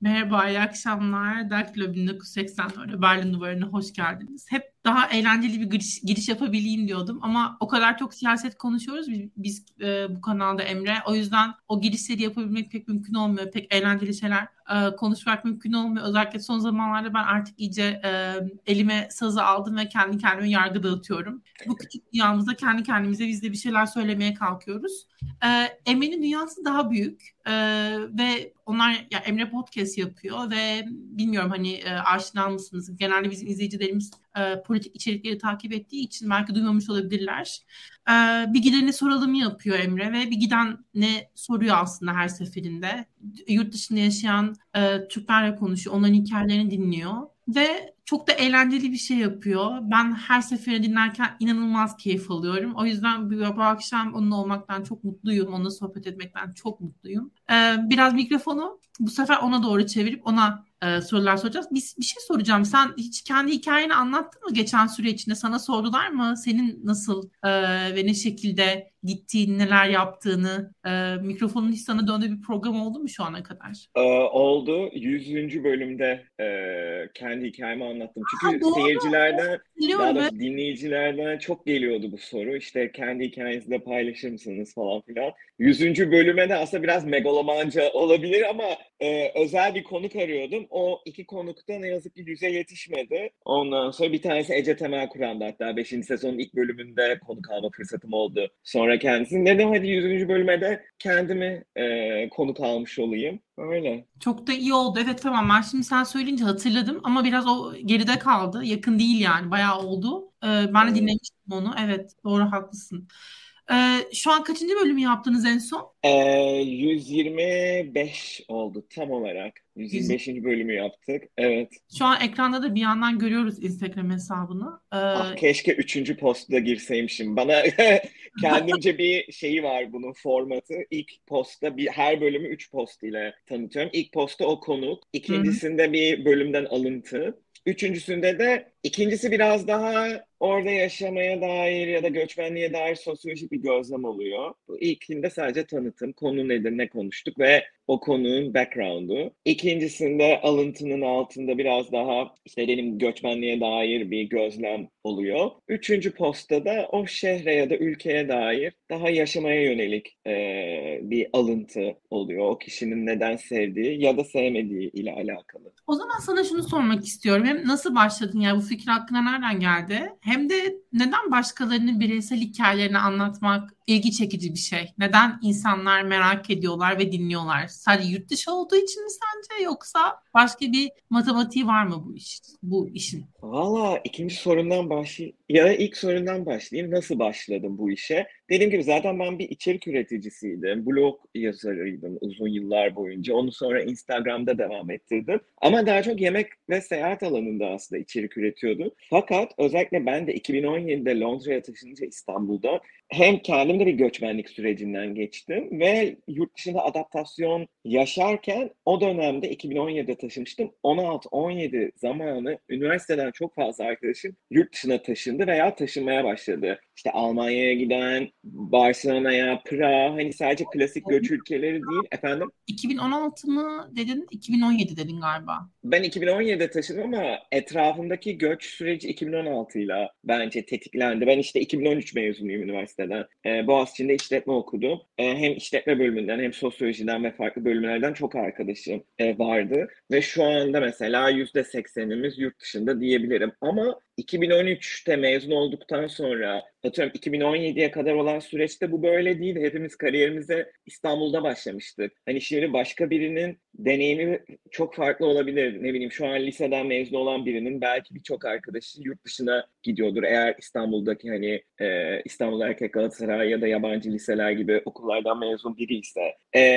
Merhaba, iyi akşamlar. Daktilo 1980 Berlin Duvarı'na hoş geldiniz. Hep daha eğlenceli bir giriş yapabileyim diyordum ama o kadar çok siyaset konuşuyoruz biz bu kanalda Emre. O yüzden o girişleri yapabilmek pek mümkün olmuyor. Pek eğlenceli şeyler konuşmak mümkün olmuyor. Özellikle son zamanlarda ben artık iyice elime sazı aldım ve kendi kendime yargı dağıtıyorum. Bu küçük dünyamızda kendi kendimize biz de bir şeyler söylemeye kalkıyoruz. Emre'nin dünyası daha büyük ve onlar ya Emre podcast yapıyor ve bilmiyorum hani aşina mısınız? Genelde bizim izleyicilerimiz politik içerikleri takip ettiği için belki duymamış olabilirler. Bir gidene soralım yapıyor Emre ve bir gidene soruyor aslında her seferinde. Yurt dışında yaşayan Türklerle konuşuyor, onların hikayelerini dinliyor ve çok da eğlenceli bir şey yapıyor. Ben her seferini dinlerken inanılmaz keyif alıyorum. O yüzden bu akşam onunla olmaktan çok mutluyum. Onunla sohbet etmekten çok mutluyum. Biraz mikrofonu bu sefer ona doğru çevirip ona sorular soracağız. Bir şey soracağım. Sen hiç kendi hikayeni anlattın mı geçen süre içinde? Sana sordular mı? Senin nasıl ve ne şekilde gittiğini, neler yaptığını? Mikrofonun hiç sana döndüğü bir program oldu mu şu ana kadar? Oldu. 100. bölümde kendi hikayemi anlattım. Çünkü seyircilerden, daha da dinleyicilerden çok geliyordu bu soru. İşte kendi hikayenizi de paylaşır mısınız falan filan. 100. bölüme de aslında biraz megalomanca olabilir ama özel bir konuk arıyordum. O iki konukta ne yazık ki yüze yetişmedi. Ondan sonra bir tanesi Ece Temel Kur'an'da, hatta 5. sezonun ilk bölümünde konuk alma fırsatım oldu. Sonra kendisi dedim hadi 100. bölüme de kendimi konuk almış olayım. Öyle. Çok da iyi oldu. Evet tamam, ben şimdi sen söyleyince hatırladım ama biraz o geride kaldı. Yakın değil yani, bayağı oldu. Ben de dinlemiştim onu. Evet doğru, haklısın. Şu an kaçıncı bölümü yaptınız en son? 125 oldu tam olarak. 125. bölümü yaptık. Evet. Şu an ekranda da bir yandan görüyoruz Instagram hesabını. Keşke 3. posta girseymişim. Bana kendimce bir şeyi var bunun formatı. İlk posta her bölümü 3 post ile tanıtıyorum. İlk posta o konuk. İkincisinde bir bölümden alıntı. Üçüncüsünde de ikincisi biraz daha orada yaşamaya dair ya da göçmenliğe dair sosyolojik bir gözlem oluyor. Bu ilkinde sadece tanıtım, konu nedir, ne konuştuk ve o konunun background'u. İkincisinde alıntının altında biraz daha işte benim göçmenliğe dair bir gözlem oluyor. 3. postta da o şehre ya da ülkeye dair daha yaşamaya yönelik bir alıntı oluyor. O kişinin neden sevdiği ya da sevmediği ile alakalı. O zaman sana şunu sormak istiyorum. Hem nasıl başladın, yani bu fikir hakkında nereden geldi? Hem de neden başkalarının bireysel hikayelerini anlatmak ilgi çekici bir şey? Neden insanlar merak ediyorlar ve dinliyorlar? Sadece yurt dışı olduğu için mi sence, yoksa başka bir matematiği var mı bu işin? Valla ikinci sorundan başlayayım ya da ilk sorundan başlayayım. Nasıl başladım bu işe? Dediğim gibi zaten ben bir içerik üreticisiydim. Blog yazarıydım uzun yıllar boyunca. Onu sonra Instagram'da devam ettirdim. Ama daha çok yemek ve seyahat alanında aslında içerik üretiyordum. Fakat özellikle ben de 2017'de Londra'ya taşınınca İstanbul'da hem kendimde bir göçmenlik sürecinden geçtim ve yurt dışında adaptasyon yaşarken o dönemde 2017'de taşınmıştım. 16-17 zamanı üniversiteden çok fazla arkadaşım yurt dışına taşındı veya taşınmaya başladı. İşte Almanya'ya giden, Barcelona'ya, Prag'a, hani sadece klasik göç ülkeleri değil. Efendim? 2016 mı dedin? 2017 dedin galiba. Ben 2017'de taşındım ama etrafımdaki göç süreci 2016'yla bence tetiklendi. Ben işte 2013 mezunuyum üniversiteden. Boğaziçi'nde işletme okudum. Hem işletme bölümünden hem sosyolojiden ve farklı bölümlerden çok arkadaşım vardı. Ve şu anda mesela %80'imiz yurt dışında diyebilirim. Ama 2013'te mezun olduktan sonra, atıyorum 2017'ye kadar olan süreçte bu böyle değil. Hepimiz kariyerimize İstanbul'da başlamıştık. Hani şimdi başka birinin deneyimi çok farklı olabilir. Ne bileyim, şu an liseden mezun olan birinin belki birçok arkadaşı yurt dışına gidiyordur. Eğer İstanbul'daki hani İstanbul Erkek Galatasaray ya da yabancı liseler gibi okullardan mezun biri ise.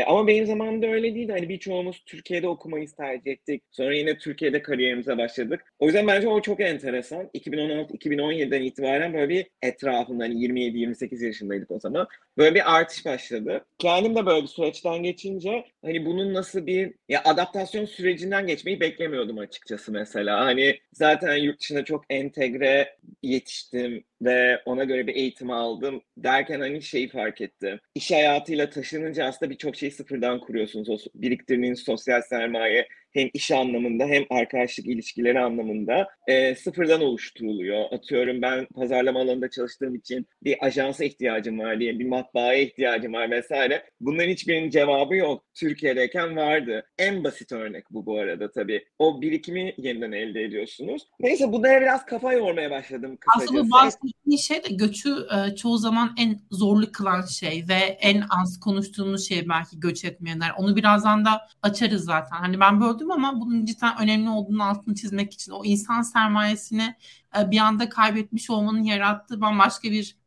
Ama benim zamanımda öyle değildi. Hani birçoğumuz Türkiye'de okumayı tercih ettik. Sonra yine Türkiye'de kariyerimize başladık. O yüzden bence o çok enteresan. 2016-2017'den itibaren böyle bir etrafında, hani 27-28 yaşındaydık o zaman, böyle bir artış başladı. Kendim de böyle bir süreçten geçince hani bunun nasıl bir adaptasyon sürecinden geçmeyi beklemiyordum açıkçası mesela. Hani zaten yurt dışına çok entegre yetiştim ve ona göre bir eğitim aldım derken hani şeyi fark ettim. İş hayatıyla taşınınca aslında birçok şeyi sıfırdan kuruyorsunuz. O biriktirdiğiniz sosyal sermaye hem iş anlamında hem arkadaşlık ilişkileri anlamında sıfırdan oluşturuluyor. Atıyorum ben pazarlama alanında çalıştığım için bir ajansa ihtiyacım var diye, bir matbaaya ihtiyacım var vesaire. Bunların hiçbirinin cevabı yok. Türkiye'deyken vardı. En basit örnek bu arada tabii. O birikimi yeniden elde ediyorsunuz. Neyse bunlara biraz kafa yormaya başladım kısacası. Aslında bahsettiğin şey de göçü çoğu zaman en zorlu kılan şey ve en az konuştuğumuz şey belki göç etmeyenler. Onu birazdan da açarız zaten. Hani ben böldüm ama bunun cidden önemli olduğunu altını çizmek için o insan sermayesini bir anda kaybetmiş olmanın yarattığı bambaşka bir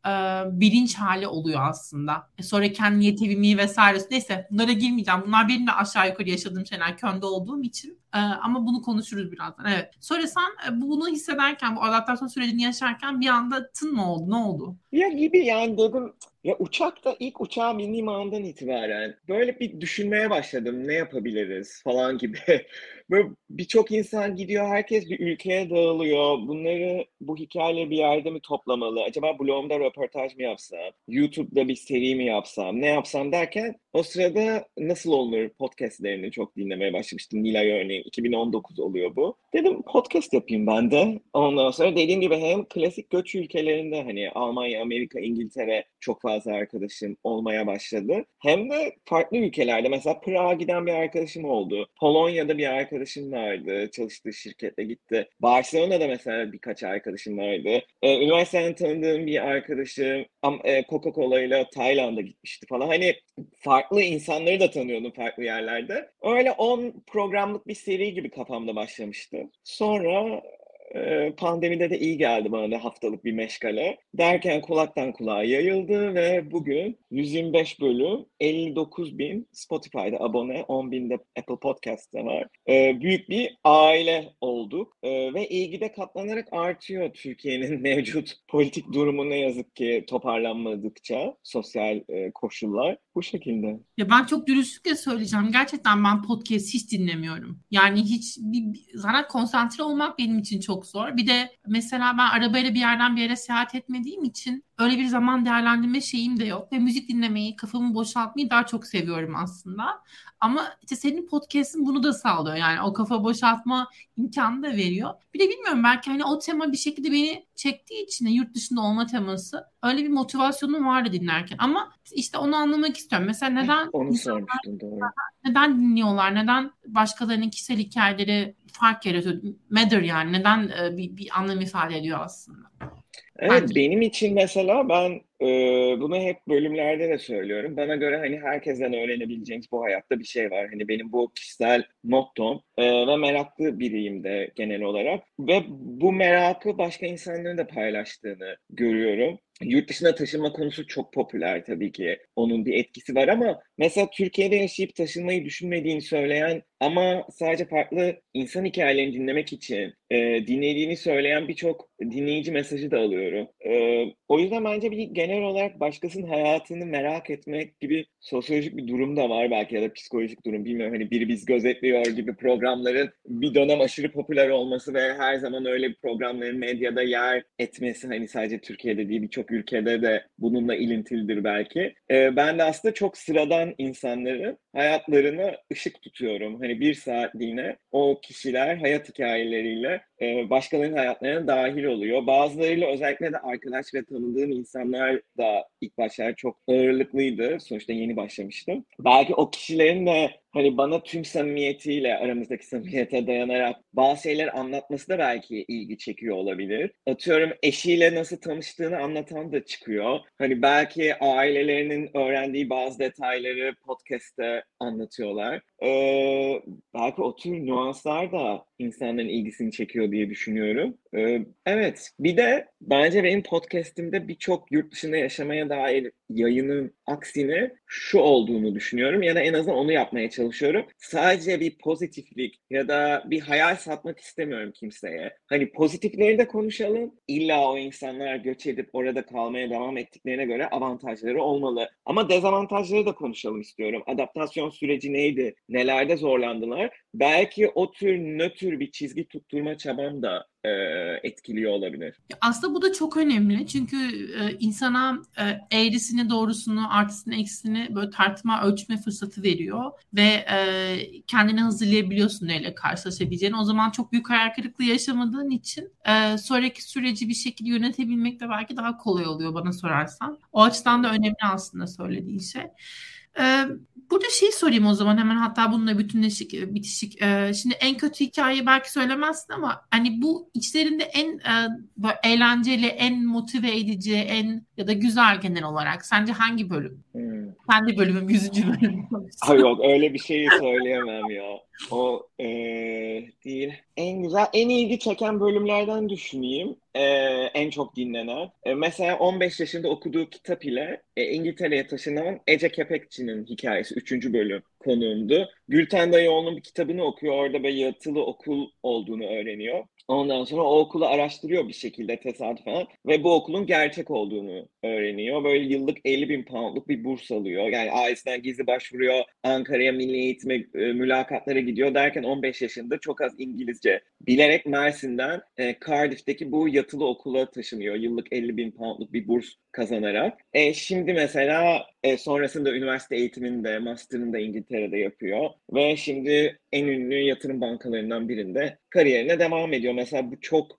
bilinç hali oluyor aslında. Sonra kendi yetevimi vesaire. Neyse bunlara girmeyeceğim. Bunlar benim de aşağı yukarı yaşadığım şeyler. Köln'de olduğum için. Ama bunu konuşuruz birazdan. Evet. Sonra sen bunu hissederken, bu adaptasyon sürecini yaşarken bir anda tın mı oldu? Ne oldu? Ya gibi yani dedim. Ya uçakta ilk uçağa bindiğim andan itibaren böyle bir düşünmeye başladım. Ne yapabiliriz falan gibi. Böyle birçok insan gidiyor. Herkes bir ülkeye dağılıyor. Bunları bu hikayeleri bir yerde mi toplamalı? Acaba blogumda röportaj mı yapsam? YouTube'da bir seri mi yapsam? Ne yapsam derken o sırada nasıl olur podcastlerini çok dinlemeye başlamıştım. Nilay örneğin 2019 oluyor bu. Dedim podcast yapayım ben de. Ondan sonra dediğim gibi hem klasik göç ülkelerinde hani Almanya, Amerika, İngiltere çok fazla arkadaşım olmaya başladı. Hem de farklı ülkelerde mesela Prag'a giden bir arkadaşım oldu. Polonya'da bir arkadaşım vardı. Çalıştığı şirkete gitti. Barcelona'da mesela birkaç arkadaşım vardı. Üniversiteden tanıdığım bir arkadaşım Coca-Cola ile Tayland'a gitmişti falan. Hani farklı insanları da tanıyordum farklı yerlerde. Öyle 10 programlık bir seri gibi kafamda başlamıştı. Sonra pandemide de iyi geldi bana da haftalık bir meşgale. Derken kulaktan kulağa yayıldı ve bugün 125 bölüm, 59.000 Spotify'da abone, 10.000'de Apple Podcast'ta var. Büyük bir aile olduk ve ilgide katlanarak artıyor Türkiye'nin mevcut politik durumu ne yazık ki toparlanmadıkça sosyal koşullar bu şekilde. Ya ben çok dürüstlükle söyleyeceğim. Gerçekten ben podcast hiç dinlemiyorum. Yani hiç zaten konsantre olmak benim için çok zor. Bir de mesela ben arabayla bir yerden bir yere seyahat etmediğim için öyle bir zaman değerlendirme şeyim de yok ve müzik dinlemeyi, kafamı boşaltmayı daha çok seviyorum aslında. Ama işte senin podcast'in bunu da sağlıyor. Yani o kafa boşaltma imkanı da veriyor. Bir de bilmiyorum belki hani o tema bir şekilde beni çektiği için yurt dışında olma teması öyle bir motivasyonum vardı dinlerken. Ama işte onu anlamak istiyorum. Mesela neden onu sormuştum doğru. Neden dinliyorlar? Neden başkalarının kişisel hikayeleri fark yaratıyor? Matter yani. Neden bir anlam ifade ediyor aslında? Evet bence. Benim için mesela ben bunu hep bölümlerde de söylüyorum. Bana göre hani herkesten öğrenebileceğiniz bu hayatta bir şey var. Hani benim bu kişisel mottom ve meraklı biriyim de genel olarak. Ve bu merakı başka insanların da paylaştığını görüyorum. Yurt dışına taşınma konusu çok popüler tabii ki. Onun bir etkisi var ama mesela Türkiye'de yaşayıp taşınmayı düşünmediğini söyleyen ama sadece farklı insan hikayelerini dinlemek için dinlediğini söyleyen birçok dinleyici mesajı da alıyorum. O yüzden bence bir genel olarak başkasının hayatını merak etmek gibi sosyolojik bir durum da var belki ya da psikolojik durum bilmiyorum. Hani biri biz gözetliyor gibi programların bir dönem aşırı popüler olması ve her zaman öyle bir programların medyada yer etmesi hani sadece Türkiye'de değil birçok ülkede de bununla ilintilidir belki. Ben de aslında çok sıradan insanların hayatlarına ışık tutuyorum. Hani bir saatliğine o kişiler hayat hikayeleriyle başkalarının hayatlarına dahil oluyor. Bazılarıyla özellikle de arkadaş ve tanıdığım insanlar da ilk başlarda çok ağırlıklıydı. Sonuçta yeni başlamıştım. Belki o kişilerin de hani bana tüm samimiyetiyle, aramızdaki samimiyete dayanarak bazı şeyler anlatması da belki ilgi çekiyor olabilir. Atıyorum eşiyle nasıl tanıştığını anlatan da çıkıyor. Hani belki ailelerinin öğrendiği bazı detayları podcast'te anlatıyorlar. Belki o tür nüanslar da insanların ilgisini çekiyor diye düşünüyorum. Evet, bir de bence benim podcast'imde birçok yurt dışında yaşamaya dair yayının aksine şu olduğunu düşünüyorum. Ya da en azından onu yapmaya çalışıyorum. Sadece bir pozitiflik ya da bir hayal satmak istemiyorum kimseye. Hani pozitifleri de konuşalım. İlla o insanlar göç edip orada kalmaya devam ettiklerine göre avantajları olmalı. Ama dezavantajları da konuşalım istiyorum. Adaptasyon süreci neydi? nelerde zorlandılar. Belki o tür nötr bir çizgi tutturma çabam da etkiliyor olabilir. Aslında bu da çok önemli. Çünkü insana eğrisini, doğrusunu, artısını, eksisini böyle tartma, ölçme fırsatı veriyor. Ve kendini hazırlayabiliyorsun, neyle karşılaşabileceğini. O zaman çok büyük hayal kırıklığı yaşamadığın için sonraki süreci bir şekilde yönetebilmek de belki daha kolay oluyor bana sorarsan. O açıdan da önemli aslında söylediğin şey. Burada şey sorayım o zaman hemen, hatta bununla bütünleşik, bitişik. Şimdi en kötü hikayeyi belki söylemezsin ama hani bu içlerinde en eğlenceli, en motive edici, en ya da güzel genel olarak sence hangi bölüm? Ben de bölümüm 100. bölüm. Ay yok, öyle bir şeyi söyleyemem ya. O değil. En güzel, en ilgi çeken bölümlerden düşüneyim. En çok dinlenen. Mesela 15 yaşında okuduğu kitap ile İngiltere'ye taşınan Ece Kepekçi'nin hikayesi 3. bölüm konuğumdu. Gülten Dayıoğlu'nun bir kitabını okuyor. Orada bir yatılı okul olduğunu öğreniyor. Ondan sonra o okulu araştırıyor bir şekilde tesadüfen ve bu okulun gerçek olduğunu öğreniyor. Böyle yıllık 50.000 pound'luk bir burs alıyor. Yani ailesinden gizli başvuruyor. Ankara'ya milli eğitime mülakatlara gidiyor derken 15 yaşında çok az İngilizce bilerek Mersin'den Cardiff'teki bu yatılı okula taşınıyor. Yıllık 50.000 pound'luk bir burs kazanarak. Şimdi mesela sonrasında üniversite eğitimini de, master'ını da İngiltere'de yapıyor. Ve şimdi en ünlü yatırım bankalarından birinde kariyerine devam ediyor. Mesela bu çok,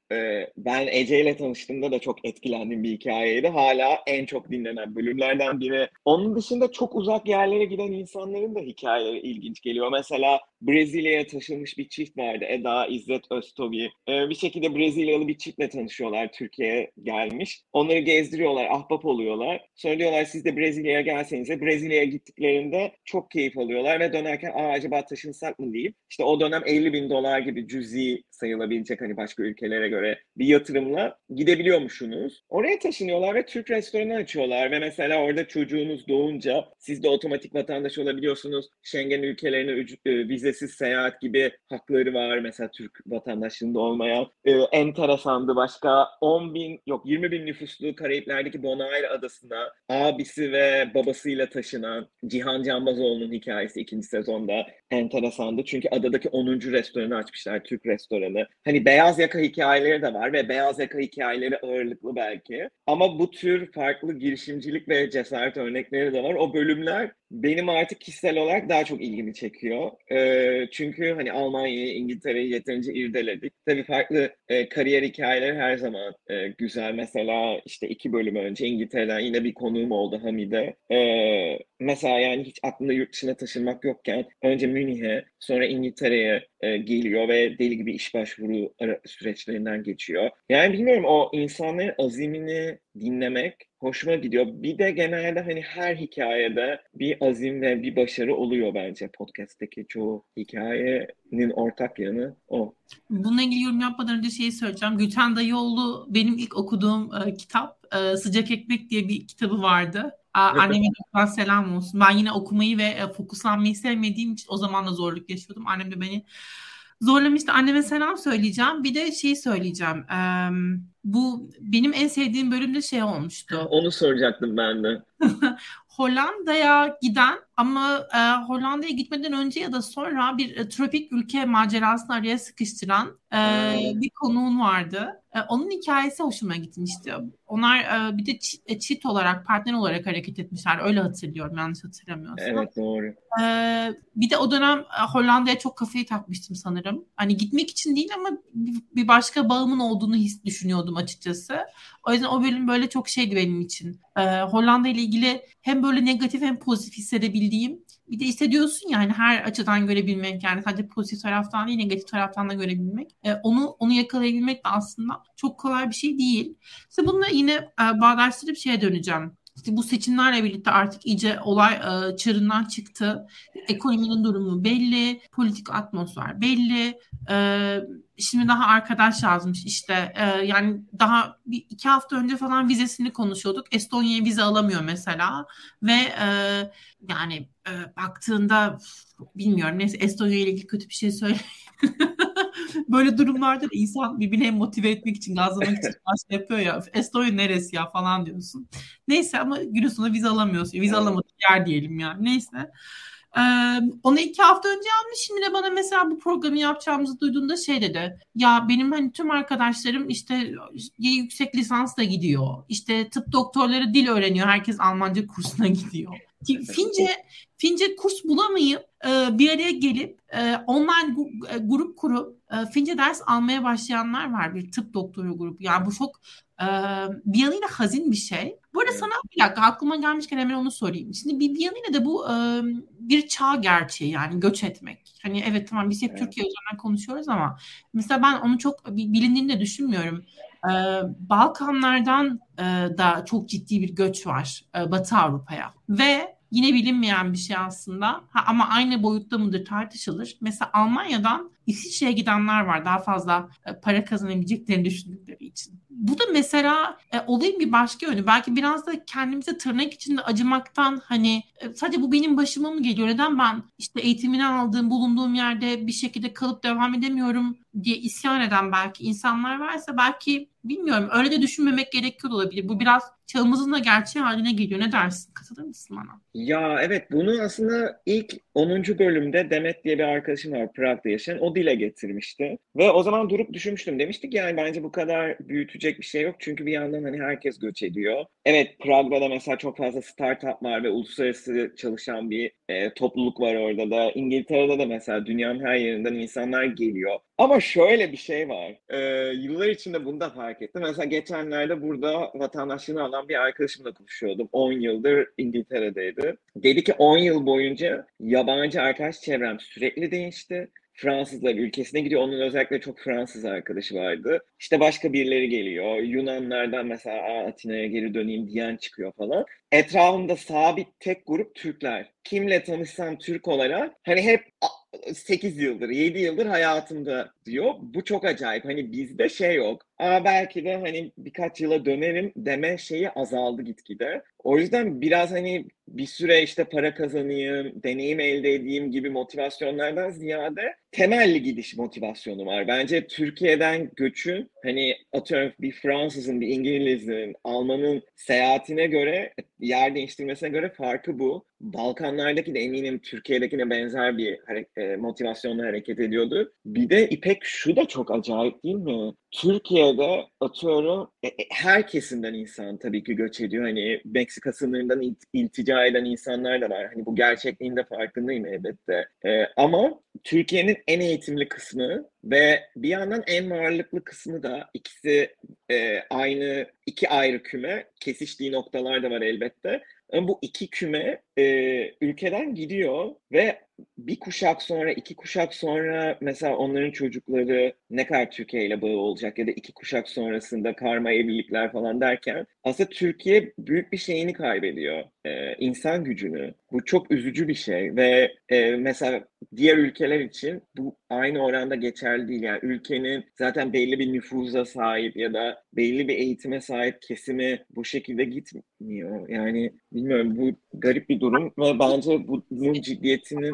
ben Ece ile tanıştığımda da çok etkilendiğim bir hikayeydi. Hala en çok dinlenen bölümlerden biri. Onun dışında çok uzak yerlere giden insanların da hikayeleri ilginç geliyor. Mesela Brezilya'ya taşınmış bir çift vardı. Eda İzzet Öztobi. Bir şekilde Brezilyalı bir çiftle tanışıyorlar. Türkiye'ye gelmiş. Onları gezdiriyorlar. Ahbap oluyorlar. Sonra diyorlar siz de Brezilya'ya gelsenize. Brezilya'ya gittiklerinde çok keyif alıyorlar ve dönerken acaba taşınsak mı deyip işte o dönem $50.000 gibi cüzi sayılabilecek hani başka ülkelere göre bir yatırımla gidebiliyormuşsunuz. Oraya taşınıyorlar ve Türk restoranı açıyorlar ve mesela orada çocuğunuz doğunca siz de otomatik vatandaş olabiliyorsunuz. Schengen ülkelerine vizesiz seyahat gibi hakları var. Mesela Türk vatandaşlığında olmayan. Enteresandı başka. 20.000 nüfuslu Karayipler'deki Bonaire adasına abisi ve babasıyla taşınan Cihan Canbazoğlu'nun hikayesi 2. sezonda enteresandı. Çünkü adadaki 10. restoranı açmışlar, Türk restoranı. Hani beyaz yaka hikayeleri de var ve beyaz yaka hikayeleri ağırlıklı belki. Ama bu tür farklı girişimcilik ve cesaret örnekleri de var. O bölümler benim artık kişisel olarak daha çok ilgimi çekiyor. Çünkü hani Almanya'yı, İngiltere'yi yeterince irdeledik. Tabii farklı kariyer hikayeleri her zaman güzel. Mesela işte 2 bölüm önce İngiltere'den yine bir konuğum oldu, Hamide. Mesela yani hiç aklımda yurt dışına taşınmak yokken önce Münih'e, sonra İngiltere'ye geliyor ve deli gibi iş başvuru süreçlerinden geçiyor. Yani bilmiyorum, o insanların azimini dinlemek hoşuma gidiyor. Bir de genelde hani her hikayede bir azim ve bir başarı oluyor bence. Podcast'teki çoğu hikayenin ortak yanı o. Bununla ilgili yorum yapmadan önce şeyi söyleyeceğim. Gülten Dayıoğlu benim ilk okuduğum kitap. Sıcak Ekmek diye bir kitabı vardı. Anneme lütfen selam olsun. Ben yine okumayı ve fokuslanmayı sevmediğim için o zaman da zorluk yaşıyordum. Annem de beni zorlamıştı. Anneme selam söyleyeceğim. Bir de şeyi söyleyeceğim. Bu benim en sevdiğim bölümde şey olmuştu. Onu soracaktım ben de. Hollanda'ya giden ama Hollanda'ya gitmeden önce ya da sonra bir tropik ülke macerasını araya sıkıştıran bir konuğun vardı. Onun hikayesi hoşuma gitmişti. Onlar bir de çift olarak, partner olarak hareket etmişler. Öyle hatırlıyorum, yanlış hatırlamıyorsam. Evet, doğru. Bir de o dönem Hollanda'ya çok kafayı takmıştım sanırım. Hani gitmek için değil ama bir başka bağımın olduğunu düşünüyordum açıkçası. O yüzden o bölüm böyle çok şeydi benim için. Hollanda ile ilgili hem böyle negatif hem pozitif hissedebildiğim, bir de hissediyorsun yani her açıdan görebilmek, yani sadece pozitif taraftan değil negatif taraftan da görebilmek. Onu yakalayabilmek de aslında çok kolay bir şey değil. İşte bununla yine bağdaştırıp şeye döneceğim. İşte bu seçimlerle birlikte artık iyice olay çığırından çıktı. Ekonominin durumu belli, politik atmosfer belli. Şimdi daha arkadaş yazmış işte. Yani daha 2 hafta önce falan vizesini konuşuyorduk. Estonya'ya vize alamıyor mesela. Ve yani baktığında bilmiyorum, neyse Estonya ile ilgili kötü bir şey söyleyeyim. Böyle durumlarda da insan birbirini motive etmek için, gazlamak için şey yapıyor ya. Estonya neresi ya falan diyorsun. Neyse ama günün sonunda vize alamıyorsun. Vize alamadık yer diyelim yani. Neyse. Ona 2 hafta önce almışım. Yine bana mesela bu programı yapacağımızı duyduğunda şey dedi. Ya benim hani tüm arkadaşlarım işte yüksek lisans da gidiyor. İşte tıp doktorları dil öğreniyor. Herkes Almanca kursuna gidiyor. Fince kurs bulamayıp bir araya gelip online grup kurup Fince ders almaya başlayanlar var. Bir tıp doktoru grubu. Yani bu çok bir yanıyla hazin bir şey. Bu arada sana bir dakika aklıma gelmişken hemen onu sorayım. Şimdi bir yanıyla da bu bir çağ gerçeği yani göç etmek. Hani evet tamam biz hep Türkiye üzerinden konuşuyoruz ama mesela ben onu çok bilindiğini de düşünmüyorum. Balkanlardan da çok ciddi bir göç var Batı Avrupa'ya. Ve yine bilinmeyen bir şey aslında ama aynı boyutta mıdır tartışılır. Mesela Almanya'dan İsviçre'ye gidenler var daha fazla para kazanabileceklerini düşündükleri için. Bu da mesela olayın bir başka yönü. Belki biraz da kendimize tırnak içinde acımaktan hani sadece bu benim başıma mı geliyor? Neden ben işte eğitimini aldığım, bulunduğum yerde bir şekilde kalıp devam edemiyorum diye isyan eden belki insanlar varsa belki bilmiyorum öyle de düşünmemek gerekiyor olabilir. Bu biraz çağımızın da gerçeği haline geliyor. Ne dersin? Katılır mısın bana? Ya evet bunu aslında ilk 10. bölümde Demet diye bir arkadaşım var Prag'da yaşayan. O dile getirmişti. Ve o zaman durup düşünmüştüm. Demiştik yani bence bu kadar büyütecek bir şey yok. Çünkü bir yandan hani herkes göç ediyor. Evet Prag'da da mesela çok fazla startup var ve uluslararası çalışan bir topluluk var orada da. İngiltere'de de mesela dünyanın her yerinden insanlar geliyor. Ama şöyle bir şey var. Yıllar içinde bunu da fark ettim. Mesela geçenlerde burada vatandaşlığını alan bir arkadaşımla konuşuyordum. 10 yıldır İngiltere'deydi. Dedi ki 10 yıl boyunca yabancı arkadaş çevrem sürekli değişti. Fransızlar ülkesine gidiyor. Onun özellikle çok Fransız arkadaşı vardı. İşte başka birileri geliyor. Yunanlardan mesela Atina'ya geri döneyim diyen çıkıyor falan. Etrafımda sabit tek grup Türkler. Kimle tanışsam Türk olarak hani hep 8 yıldır, 7 yıldır hayatımda diyor. Bu çok acayip. Hani bizde şey yok. Belki de hani birkaç yıla dönerim deme şeyi azaldı gitgide. O yüzden biraz hani bir süre işte para kazanayım, deneyim elde edeyim gibi motivasyonlardan ziyade temelli gidiş motivasyonu var. Bence Türkiye'den göçün hani atıyorum bir Fransız'ın, bir İngiliz'in, Alman'ın seyahatine göre, yer değiştirmesine göre farkı bu. Balkanlardaki de eminim Türkiye'dekine benzer bir motivasyonla hareket ediyordu. Bir de İpek şu da çok acayip değil mi? Türkiye'de atıyorum her kesimden insan tabii ki göç ediyor. Hani Meksika sınırından iltica eden insanlar da var. Hani bu gerçekliğin de farkındayım elbette. Ama Türkiye'nin en eğitimli kısmı ve bir yandan en varlıklı kısmı da ikisi aynı iki ayrı küme kesiştiği noktalar da var elbette. Ama bu iki küme ülkeden gidiyor ve bir kuşak sonra, iki kuşak sonra mesela onların çocukları ne kadar Türkiye ile bağı olacak ya da iki kuşak sonrasında karma evlilikler falan derken aslında Türkiye büyük bir şeyini kaybediyor. İnsan gücünü. Bu çok üzücü bir şey ve mesela diğer ülkeler için bu aynı oranda geçerli değil. Yani ülkenin zaten belli bir nüfuza sahip ya da belli bir eğitime sahip kesimi bu şekilde gitmiyor. Yani bilmiyorum bu garip bir durum ve bence bunun ciddiyetinin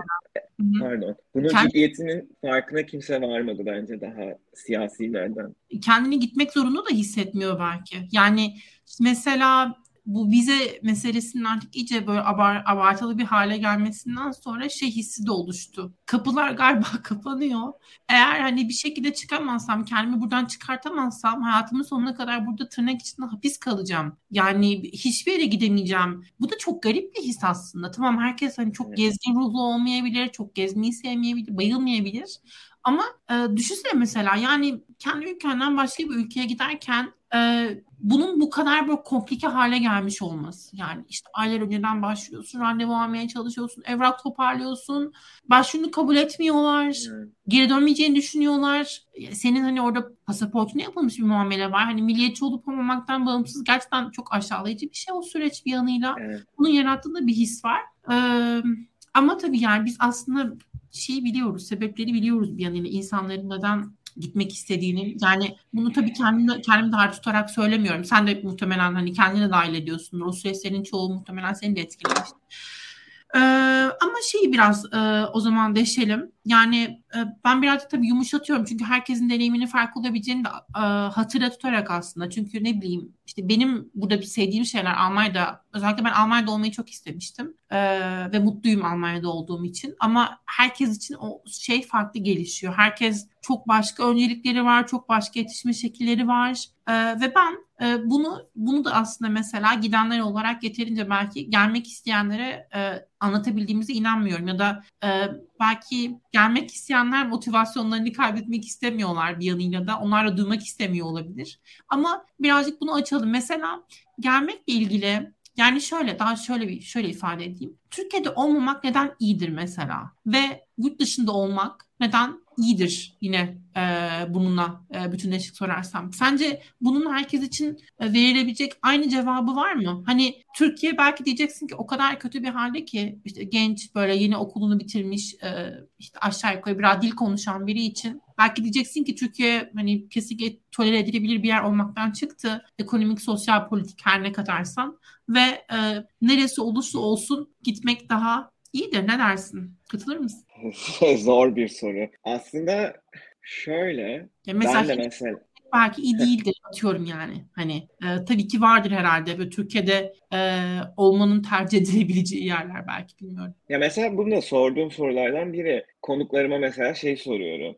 ciddiyetinin farkına kimse varmadı bence daha siyasilerden. Kendini gitmek zorunda da hissetmiyor belki. Yani mesela bu vize meselesinin artık iyice böyle abartılı bir hale gelmesinden sonra şey hissi de oluştu. Kapılar galiba kapanıyor. Eğer hani bir şekilde çıkamazsam, kendimi buradan çıkartamazsam hayatımın sonuna kadar burada tırnak içinde hapis kalacağım. Yani hiçbir yere gidemeyeceğim. Bu da çok garip bir his aslında. Tamam herkes hani çok gezgin ruhlu olmayabilir, çok gezmeyi sevmeyebilir, bayılmayabilir. Ama düşünsene mesela yani kendi ülkenden başka bir ülkeye giderken bunun bu kadar böyle komplike hale gelmiş olması. Yani işte aylar önceden başlıyorsun, randevu almaya çalışıyorsun, evrak toparlıyorsun, başvurunu kabul etmiyorlar, geri dönmeyeceğini düşünüyorlar. Senin hani orada pasaportuna yapılmış bir muamele var. Hani milliyetçi olup olmamaktan bağımsız gerçekten çok aşağılayıcı bir şey o süreç bir yanıyla. Evet. Bunun yarattığında bir his var. Ama tabii yani biz aslında şeyi biliyoruz, sebepleri biliyoruz bir yanıyla insanların neden gitmek istediğini. Yani bunu tabii kendimi de harç tutarak söylemiyorum. Sen de muhtemelen hani kendine dahil ediyorsun. O süreçlerin çoğu muhtemelen seni de etkilemiş. Ama şeyi biraz o zaman deşelim. Yani ben birazcık tabii yumuşatıyorum. Çünkü herkesin deneyiminin farklı olabileceğini de hatırda tutarak aslında. Çünkü ne bileyim işte benim burada sevdiğim şeyler Almanya'da özellikle ben Almanya'da olmayı çok istemiştim. ve mutluyum Almanya'da olduğum için. Ama herkes için o şey farklı gelişiyor. Herkes çok başka öncelikleri var, çok başka yetişme şekilleri var. Ve ben bunu da aslında mesela gidenler olarak yeterince belki gelmek isteyenlere anlatabildiğimize inanmıyorum. Ya da belki gelmek isteyenler motivasyonlarını kaybetmek istemiyorlar bir yanıyla da. Onlar da duymak istemiyor olabilir. Ama birazcık bunu açalım. Mesela gelmekle ilgili... Yani şöyle ifade edeyim. Türkiye'de olmamak neden iyidir mesela? Ve yurt dışında olmak neden iyidir yine bununla bütünleşik sorarsam? Sence bunun herkes için verilebilecek aynı cevabı var mı? Hani Türkiye belki diyeceksin ki o kadar kötü bir halde ki işte genç böyle yeni okulunu bitirmiş işte aşağı yukarı biraz dil konuşan biri için belki diyeceksin ki Türkiye hani kesinlikle tolere edilebilir bir yer olmaktan çıktı. Ekonomik, sosyal, politik her ne katarsan ve neresi olursa olsun gitmek daha iyidir. Ne dersin? Katılır mısın? Zor bir soru. Aslında şöyle. Ya mesela, ben de mesela... Belki iyi değildir atıyorum yani. Hani tabii ki vardır herhalde. Böyle Türkiye'de olmanın tercih edilebileceği yerler belki bilmiyorum. Ya mesela bunu da sorduğum sorulardan biri. Konuklarıma mesela şey soruyorum.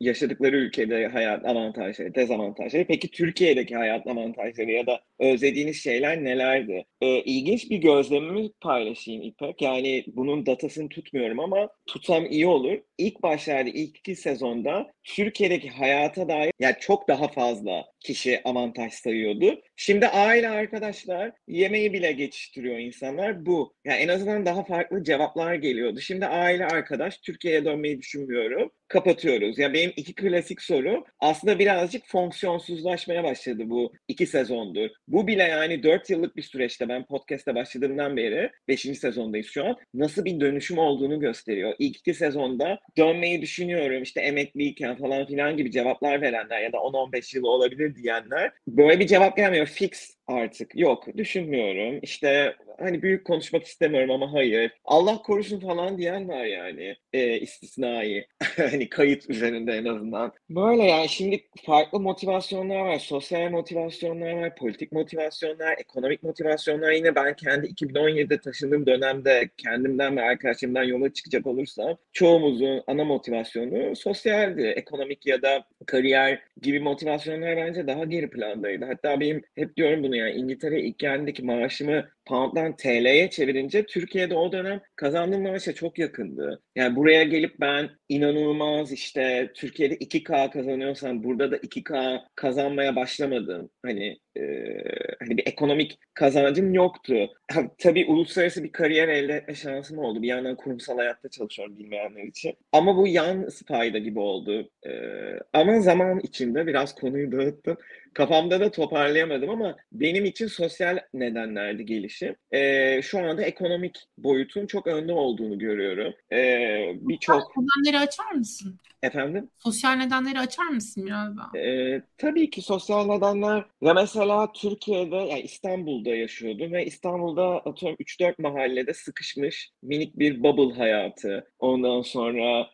Yaşadıkları ülkede hayat avantajları, dezavantajları. Peki Türkiye'deki hayat avantajları ya da özlediğiniz şeyler nelerdi? İlginç bir gözlemimi paylaşayım İpek. Yani bunun datasını tutmuyorum ama tutsam iyi olur. İlk başlarda ilk 2 sezonda Türkiye'deki hayata dair yani çok daha fazla kişi avantaj sayıyordu. Şimdi aile, arkadaşlar, yemeği bile geçiştiriyor insanlar bu. Yani en azından daha farklı cevaplar geliyordu. Şimdi aile, arkadaş, Türkiye'ye dönmeyi düşünmüyorum. Kapatıyoruz. Yani benim 2 klasik soru aslında birazcık fonksiyonsuzlaşmaya başladı bu 2 sezondur. Bu bile yani 4 yıllık bir süreçte ben podcast'ta başladığımdan beri 5. sezondayız şu an. Nasıl bir dönüşüm olduğunu gösteriyor. İlk 2 sezonda dönmeyi düşünüyorum işte emekliyken falan filan gibi cevaplar verenler ya da 10-15 yıl olabilir diyenler böyle bir cevap gelmiyor. Fix artık. Yok düşünmüyorum. İşte hani büyük konuşmak istemiyorum ama hayır. Allah korusun falan diyen var yani. İstisnai. Hani kayıt üzerinde en azından. Böyle yani şimdi farklı motivasyonlar var. Sosyal motivasyonlar var. Politik motivasyonlar. Ekonomik motivasyonlar. Yine ben kendi 2017'de taşındığım dönemde kendimden ve arkadaşlarımdan yola çıkacak olursam çoğumuzun ana motivasyonu sosyaldi. Ekonomik ya da kariyer gibi motivasyonlar bence daha geri plandaydı. Hatta benim hep diyorum bunu yani İngiltere ilk geldiğimdeki maaşımı pound'dan TL'ye çevirince Türkiye'de o dönem kazandığım maaşa çok yakındı. Yani buraya gelip ben inanılmaz işte Türkiye'de 2K kazanıyorsam burada da 2K kazanmaya başlamadım. Hani bir ekonomik kazancım yoktu. Tabii uluslararası bir kariyer elde etme şansım oldu. Bir yandan kurumsal hayatta çalışıyorum bilmeyenler için. Ama bu yan fayda gibi oldu. Ama zaman içinde biraz konuyu dağıttım. Kafamda da toparlayamadım ama benim için sosyal nedenlerdi gelişim. Şu anda ekonomik boyutun çok önde olduğunu görüyorum. Sosyal nedenleri açar mısın? Efendim? Sosyal nedenleri açar mısın biraz daha? Tabii ki sosyal nedenler. Ya mesela Türkiye'de, yani İstanbul'da yaşıyordum ve İstanbul'da atıyorum 3-4 mahallede sıkışmış minik bir bubble hayatı. Ondan sonra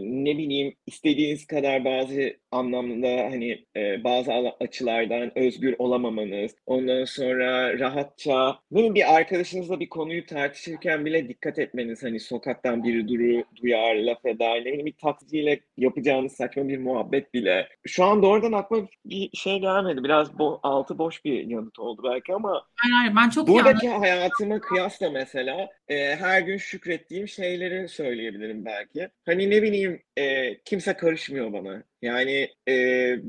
ne bileyim istediğiniz kadar bazı anlamda hani bazı açılardan özgür olamamanız. Ondan sonra rahatça bir arkadaşınızla bir konuyu tartışırken bile dikkat etmeniz. Hani sokaktan biri duyar, laf eder. Bir taksiyle yapacağınız saçma bir muhabbet bile. Şu anda oradan aklıma bir şey gelmedi. Biraz altı boş bir yanıt oldu belki ama hayır, ben çok buradaki hayatıma kıyasla mesela her gün şükrettiğim şeyleri söyleyebilirim belki. Hani ne bileyim kimse karışmıyor bana. Yani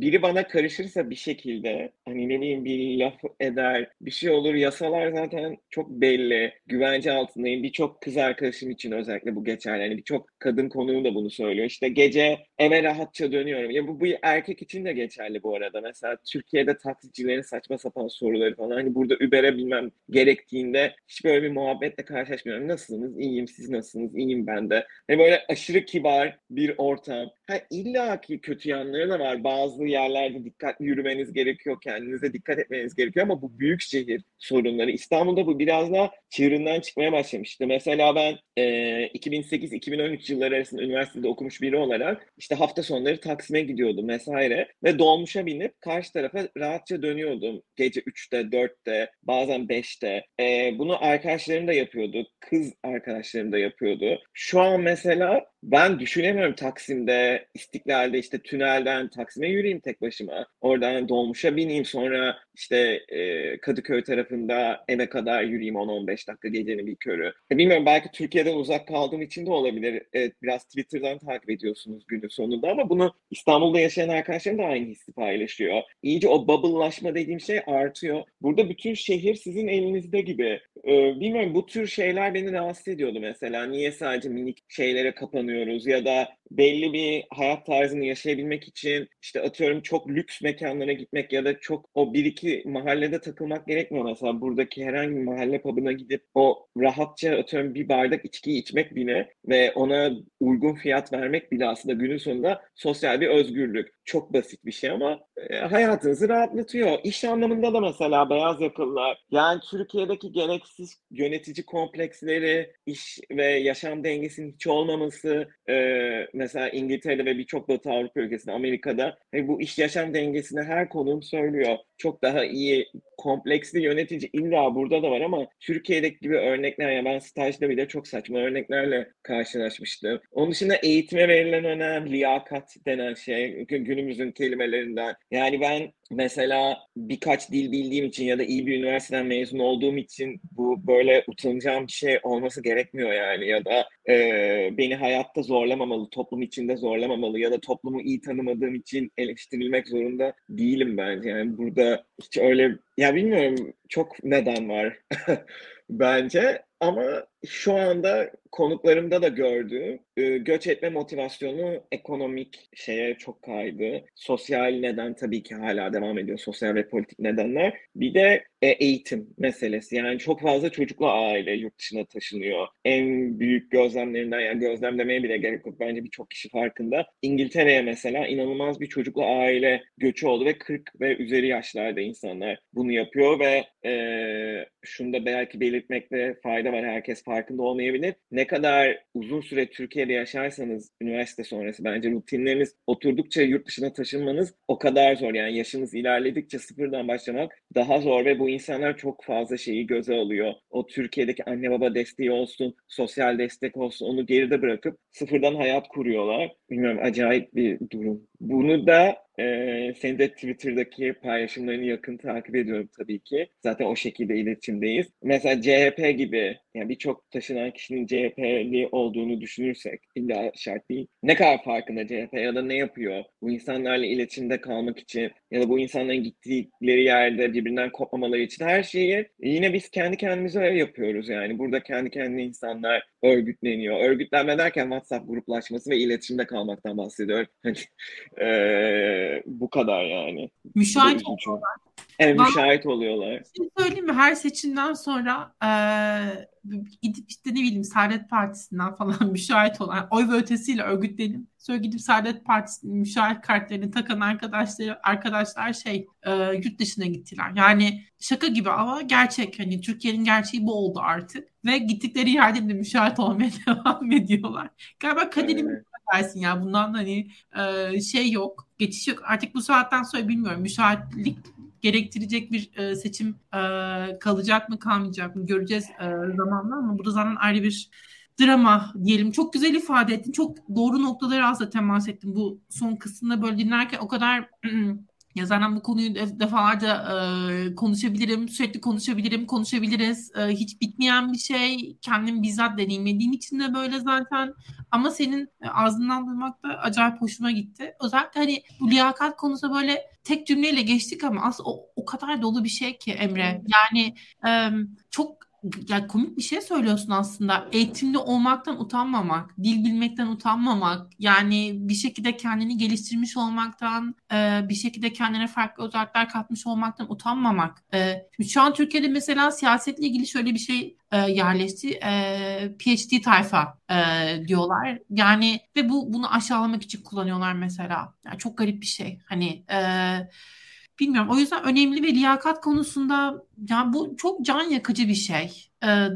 biri bana karışırsa bir şekilde hani ne bileyim bir laf eder, bir şey olur. Yasalar zaten çok belli. Güvence altındayım. Birçok kız arkadaşım için özellikle bu geçerli. Yani birçok kadın konuğum da bunu söylüyor. İşte gece eve rahatça dönüyorum. Ya bu erkek için de geçerli bu arada. Mesela Türkiye'de taksicilerin saçma sapan soruları falan. Hani burada Uber'e bilmem gerektiğinde hiç böyle bir muhabbetle karşılaşmıyorum. Nasılsınız? İyiyim. Siz nasılsınız? İyiyim ben de. Hani böyle aşırı kibar bir ortam. Ha, illa ki kötü kötü yanları da var. Bazı yerlerde dikkatli yürümeniz gerekiyor, kendinize dikkat etmeniz gerekiyor ama bu büyük şehir sorunları. İstanbul'da bu biraz daha çığırından çıkmaya başlamıştı. Mesela ben 2008-2013 yılları arasında üniversitede okumuş biri olarak işte hafta sonları Taksim'e gidiyordum vesaire ve dolmuşa binip karşı tarafa rahatça dönüyordum. Gece 3'te, 4'te, bazen 5'te. Bunu arkadaşlarım da yapıyordu. Kız arkadaşlarım da yapıyordu. Şu an mesela ben düşünemiyorum Taksim'de, İstiklal'de işte tünelden Taksim'e yürüyeyim tek başıma. Oradan dolmuşa bineyim, sonra işte Kadıköy tarafında eve kadar yürüyeyim 10-15 dakika gecenin bir körü. Bilmiyorum, belki Türkiye'den uzak kaldığım için de olabilir. Evet, biraz Twitter'dan takip ediyorsunuz günün sonunda ama bunu İstanbul'da yaşayan arkadaşlarım da aynı hissi paylaşıyor. İyice o bubble'laşma dediğim şey artıyor. Burada bütün şehir sizin elinizde gibi. Bilmiyorum, bu tür şeyler beni rahatsız ediyordu mesela. Niye sadece minik şeylere kapanıyoruz ya da belli bir hayat tarzını yaşayabilmek için işte atıyorum çok lüks mekanlara gitmek ya da çok o bir iki mahallede takılmak gerekmiyor mesela. Buradaki herhangi bir mahalle pub'ına gidip o rahatça atıyorum bir bardak içkiyi içmek bile ve ona uygun fiyat vermek bile aslında günün sonunda sosyal bir özgürlük. Çok basit bir şey ama hayatınızı rahatlatıyor. İş anlamında da mesela beyaz yakalılar, yani Türkiye'deki gereksiz yönetici kompleksleri, iş ve yaşam dengesinin hiç olmaması, mesela İngiltere'de ve birçok Batı Avrupa ülkesinde, Amerika'da bu iş yaşam dengesini her konuğum söylüyor. Çok daha iyi, kompleksli yönetici illa burada da var ama Türkiye'deki gibi örnekler, ya ben stajda bile çok saçma örneklerle karşılaşmıştım. Onun dışında eğitime verilen önem, liyakat denen şey, günümüzün kelimelerinden. Yani ben mesela birkaç dil bildiğim için ya da iyi bir üniversiteden mezun olduğum için bu böyle utanacağım bir şey olması gerekmiyor yani. Ya da beni hayatta zorlamamalı, toplum içinde zorlamamalı ya da toplumu iyi tanımadığım için eleştirilmek zorunda değilim bence. Yani burada hiç öyle, ya bilmiyorum, çok neden var bence ama şu anda konuklarımda da gördüğüm göç etme motivasyonu ekonomik şeye çok kaydı. Sosyal neden tabii ki hala devam ediyor. Sosyal ve politik nedenler. Bir de eğitim meselesi. Yani çok fazla çocuklu aile yurt dışına taşınıyor. En büyük gözlemlerinden, yani gözlemlemeye bile gerek yok. Bence birçok kişi farkında. İngiltere'ye mesela inanılmaz bir çocuklu aile göçü oldu ve 40 ve üzeri yaşlarda insanlar bunu yapıyor ve şunu da belki belirtmekte fayda var. Herkes farkında olmayabilir. Ne kadar uzun süre Türkiye'de yaşarsanız üniversite sonrası bence rutinleriniz oturdukça yurt dışına taşınmanız o kadar zor. Yani yaşınız ilerledikçe sıfırdan başlamak daha zor ve bu insanlar çok fazla şeyi göze alıyor. O Türkiye'deki anne baba desteği olsun, sosyal destek olsun, onu geride bırakıp sıfırdan hayat kuruyorlar. Bilmiyorum, acayip bir durum. Bunu da senin de Twitter'daki paylaşımlarını yakın takip ediyorum tabii ki. Zaten o şekilde iletişimdeyiz. Mesela CHP gibi, yani birçok taşınan kişinin CHP'li olduğunu düşünürsek, illa şart değil. Ne kadar farkında CHP ya da ne yapıyor? Bu insanlarla iletişimde kalmak için ya da bu insanların gittikleri yerde birbirinden kopmamaları için her şeyi yine biz kendi kendimize öyle yapıyoruz yani. Burada kendi kendine insanlar örgütleniyor. Örgütlenme derken WhatsApp gruplaşması ve iletişimde kalmaktan bahsediyorum. Hani bu kadar yani. Müşahit oluyorlar. Evet, müşahit oluyorlar. Şimdi söyleyeyim mi? Her seçimden sonra gidip işte ne bileyim Saadet Partisi'nden falan müşahit olan, oy ve ötesiyle örgütlenip sonra gidip Saadet Partisi'nin müşahit kartlarını takan arkadaşlar yurt dışına gittiler. Yani şaka gibi ama gerçek, hani Türkiye'nin gerçeği bu oldu artık ve gittikleri yerde de müşahit olmaya devam ediyorlar. Galiba kaderim dersin ya, bundan hani yok, geçiş yok. Artık bu saatten sonra bilmiyorum, müşahitlik gerektirecek bir seçim kalacak mı kalmayacak mı göreceğiz zamanla ama burada zaten ayrı bir drama diyelim. Çok güzel ifade ettin. Çok doğru noktaları aslında temas ettin. Bu son kısmında böyle dinlerken o kadar ya zaten bu konuyu defalarca konuşabilirim, sürekli konuşabiliriz. Hiç bitmeyen bir şey. Kendim bizzat deneyimlediğim için de böyle zaten. Ama senin ağzından duymak da acayip hoşuma gitti. Özellikle hani bu liyakat konusu böyle tek cümleyle geçtik ama aslında o kadar dolu bir şey ki Emre. Yani çok Ya komik bir şey söylüyorsun aslında. Eğitimli olmaktan utanmamak, dil bilmekten utanmamak, yani bir şekilde kendini geliştirmiş olmaktan, bir şekilde kendine farklı özellikler katmış olmaktan utanmamak. Şu an Türkiye'de mesela siyasetle ilgili şöyle bir şey yerleşti. PhD tayfa diyorlar. Yani ve bunu aşağılamak için kullanıyorlar mesela. Yani çok garip bir şey. Hani bilmiyorum. O yüzden önemli ve liyakat konusunda yani bu çok can yakıcı bir şey.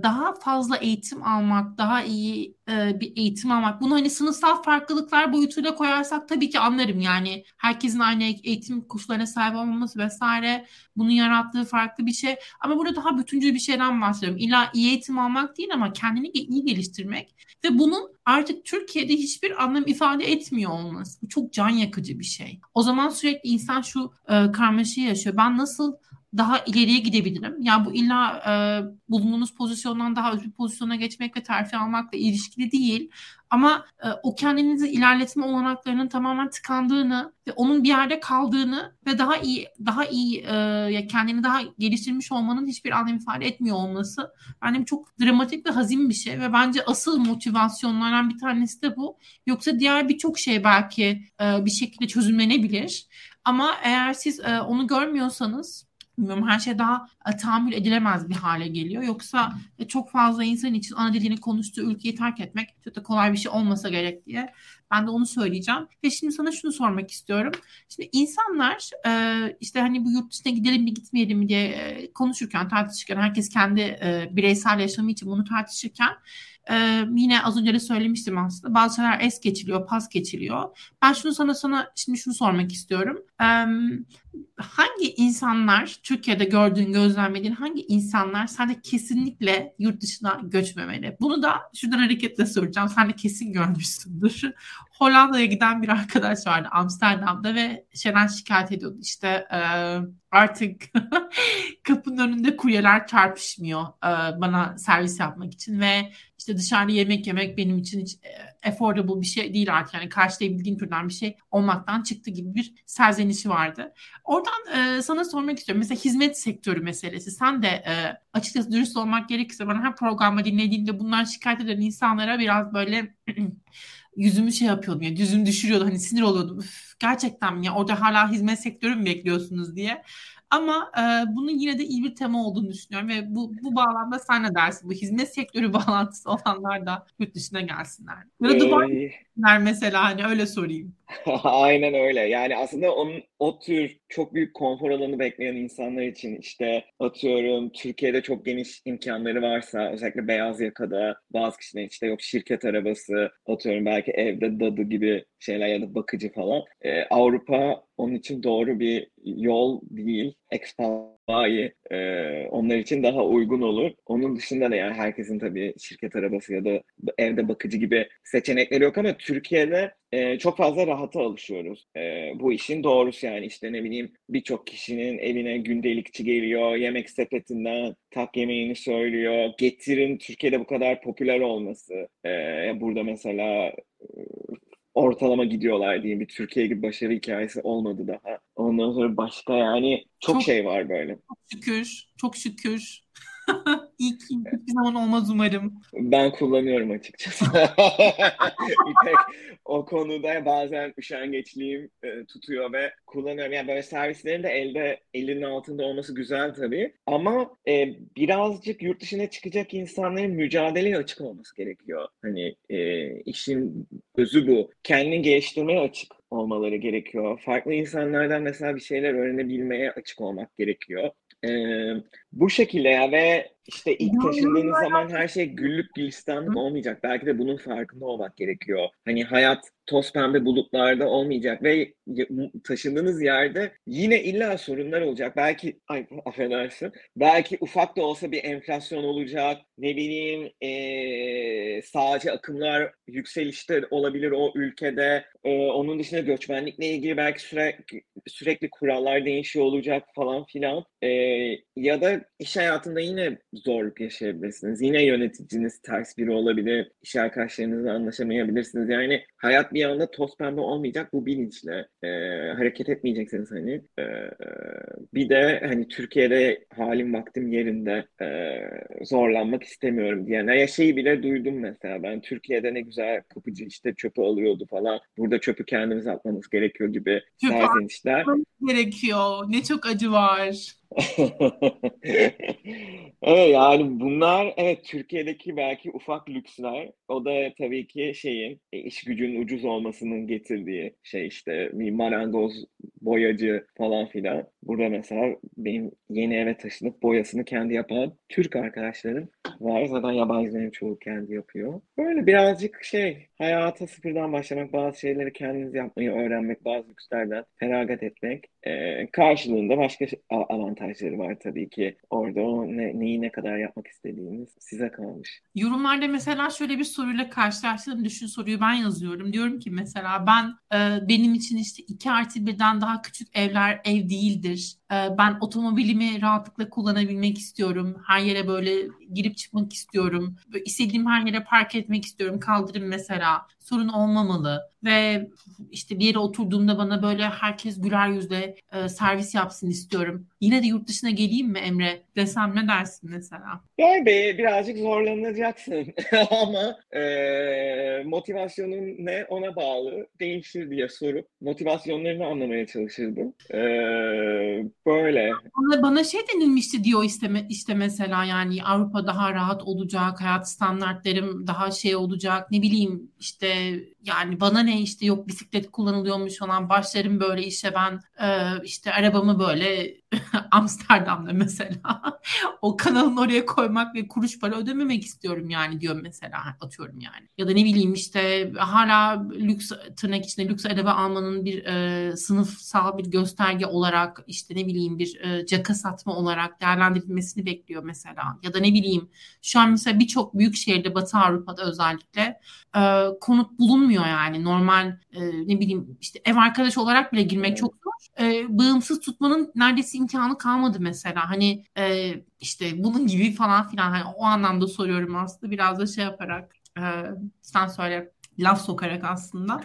Daha fazla eğitim almak, daha iyi bir eğitim almak. Bunu hani sınıfsal farklılıklar boyutuyla koyarsak tabii ki anlarım. Yani herkesin aynı eğitim kurslarına sahip olmaması vesaire bunun yarattığı farklı bir şey. Ama burada daha bütüncül bir şeyden bahsediyorum. İlla iyi eğitim almak değil ama kendini iyi geliştirmek ve bunun artık Türkiye'de hiçbir anlam ifade etmiyor olması. Bu çok can yakıcı bir şey. O zaman sürekli insan şu karmaşayı yaşıyor. Ben nasıl daha ileriye gidebilirim? Yani bu illa bulunduğunuz pozisyondan daha üst bir pozisyona geçmek ve terfi almakla ilişkili değil. Ama o kendinizi ilerletme olanaklarının tamamen tıkandığını ve onun bir yerde kaldığını ve daha iyi kendini daha geliştirmiş olmanın hiçbir anlam ifade etmiyor olması yani çok dramatik ve hazin bir şey ve bence asıl motivasyonlardan bir tanesi de bu. Yoksa diğer birçok şey belki bir şekilde çözümlenebilir. Ama eğer siz onu görmüyorsanız bilmiyorum, her şey daha tahammül edilemez bir hale geliyor. Yoksa çok fazla insan için ana dilini konuştuğu ülkeyi terk etmek çok da kolay bir şey olmasa gerek diye ben de onu söyleyeceğim. Ve şimdi sana şunu sormak istiyorum. Şimdi insanlar işte hani bu yurt dışına gidelim mi gitmeyelim mi diye konuşurken, tartışırken, herkes kendi bireysel yaşamı için bunu tartışırken yine az önce de söylemiştim aslında. Bazı şeyler es geçiliyor, pas geçiliyor. Ben şunu sana şimdi şunu sormak istiyorum. Hangi insanlar, Türkiye'de gördüğün, gözlemlediğin hangi insanlar sence kesinlikle yurt dışına göçmemeli? Bunu da şuradan hareketle soracağım. Sen de kesin görmüşsündür. Hollanda'ya giden bir arkadaş vardı Amsterdam'da ve şeyden şikayet ediyordu. İşte artık kapının önünde kuryeler çarpışmıyor bana servis yapmak için ve işte dışarıda yemek yemek benim için hiç affordable bir şey değil artık. Yani karşılayabildiğim türden bir şey olmaktan çıktı gibi bir serzenişi vardı. Oradan sana sormak istiyorum. Mesela hizmet sektörü meselesi. Sen de açıkçası dürüst olmak gerekirse bana her programı dinlediğimde bundan şikayet eden insanlara biraz böyle yüzümü şey yapıyordum ya, yüzümü düşürüyordu, hani sinir oluyordum. Üf, gerçekten ya orada hala hizmet sektörü mü bekliyorsunuz diye. Ama bunun yine de iyi bir tema olduğunu düşünüyorum ve bu bağlamda sen ne dersin? Bu hizmet sektörü bağlantısı olanlar da yurt dışına gelsinler. Ya da Dubai'ler mesela, hani öyle sorayım. Aynen öyle. Yani aslında o tür çok büyük konfor alanı bekleyen insanlar için işte atıyorum Türkiye'de çok geniş imkanları varsa özellikle beyaz yakada bazı kişilerin işte yok şirket arabası, atıyorum belki evde dadı gibi şeyler ya da bakıcı falan. Avrupa onun için doğru bir yol değil. Expatriate onlar için daha uygun olur. Onun dışında da yani herkesin tabii şirket arabası ya da evde bakıcı gibi seçenekleri yok ama Türkiye'de çok fazla rahata alışıyoruz. Bu işin doğrusu yani işte ne bileyim birçok kişinin evine gündelikçi geliyor, yemek sepetinden tak yemeğini söylüyor. Getir'in Türkiye'de bu kadar popüler olması. Burada mesela ortalama gidiyorlar diyeyim. Bir Türkiye gibi başarı hikayesi olmadı daha. Ondan sonra başka yani çok şey var böyle. Çok şükür. İyi ki bir zaman olmaz umarım. Ben kullanıyorum açıkçası. İpek o konuda bazen üşengeçliğim tutuyor ve kullanıyorum. Yani böyle servislerin de elinin altında olması güzel tabii. Ama birazcık yurt dışına çıkacak insanların mücadeleye açık olması gerekiyor. Hani işin özü bu. Kendini geliştirmeye açık olmaları gerekiyor. Farklı insanlardan mesela bir şeyler öğrenebilmeye açık olmak gerekiyor. Bu şekilde ya ve işte ilk taşındığınız zaman her şey güllük gülistanlık olmayacak. Belki de bunun farkında olmak gerekiyor. Hani hayat toz pembe bulutlarda olmayacak ve taşındığınız yerde yine illa sorunlar olacak. Belki, ay affedersin, belki ufak da olsa bir enflasyon olacak. Ne bileyim sadece akımlar yükselişte olabilir o ülkede. Onun dışında göçmenlikle ilgili belki sürekli kurallar değişiyor olacak falan filan. Ya da iş hayatında yine zorluk yaşayabilirsiniz. Yine yöneticiniz ters biri olabilir. İş arkadaşlarınızla anlaşamayabilirsiniz. Yani hayat bir anda toz pembe olmayacak, bu bilinçle hareket etmeyeceksiniz hani. Bir de hani Türkiye'de halim vaktim yerinde, zorlanmak istemiyorum diyenler. Ya şeyi bile duydum mesela, ben Türkiye'de ne güzel kapıcı işte çöpü alıyordu falan. Burada çöpü kendimiz atmamız gerekiyor gibi. Çöpü atmamız gerekiyor. Ne çok acı var. Evet yani bunlar, evet, Türkiye'deki belki ufak lüksler. O da tabii ki şeyin, iş gücünün ucuz olmasının getirdiği şey, işte bir marangoz, boyacı falan filan. Burada mesela benim yeni eve taşınıp boyasını kendi yapan Türk arkadaşlarım var. Zaten yabancıların çoğu kendi yapıyor. Böyle birazcık şey, hayata sıfırdan başlamak, bazı şeyleri kendiniz yapmayı öğrenmek, bazı lükslerden feragat etmek. Karşılığında başka avantajları var tabii ki. Orada o neyi ne kadar yapmak istediğiniz size kalmış. Yorumlarda mesela şöyle bir soruyla karşılaştım. Düşün, soruyu ben yazıyorum. Diyorum ki mesela benim için işte 2+1'den daha küçük evler ev değildir. Ben otomobilimi rahatlıkla kullanabilmek istiyorum. Her yere böyle girip çıkmak istiyorum. Böyle istediğim her yere park etmek istiyorum. Kaldırım mesela sorun olmamalı. Ve işte bir yere oturduğumda bana böyle herkes güler yüzle servis yapsın istiyorum. Yine de yurt dışına geleyim mi Emre desem ne dersin mesela? Yani birazcık zorlanacaksın ama motivasyonun ne, ona bağlı değişir diye sorup motivasyonlarını anlamaya çalışırdım. Böyle. Bana şey denilmişti diyor işte mesela, yani Avrupa daha rahat olacak, hayat standartlarım daha şey olacak, ne bileyim işte, yani bana ne işte, yok bisiklet kullanılıyormuş falan, başlarım böyle işe ben işte arabamı böyle Amsterdam'da mesela o kanalın oraya koymak ve kuruş para ödememek istiyorum yani diyor mesela, atıyorum yani. Ya da ne bileyim işte hala lüks, tırnak içinde lüks araba almanın bir sınıfsal bir gösterge olarak, işte ne bileyim bir caka satma olarak değerlendirilmesini bekliyor mesela. Ya da ne bileyim şu an mesela birçok büyük şehirde, Batı Avrupa'da özellikle konut bulunmuyor yani. Normal ne bileyim işte ev arkadaşı olarak bile girmek çok zor. Bağımsız tutmanın neredeyse imkanı kalmadı mesela. Hani işte bunun gibi falan filan. Hani o anlamda soruyorum aslında. Biraz da şey yaparak sen söyle, laf sokarak aslında.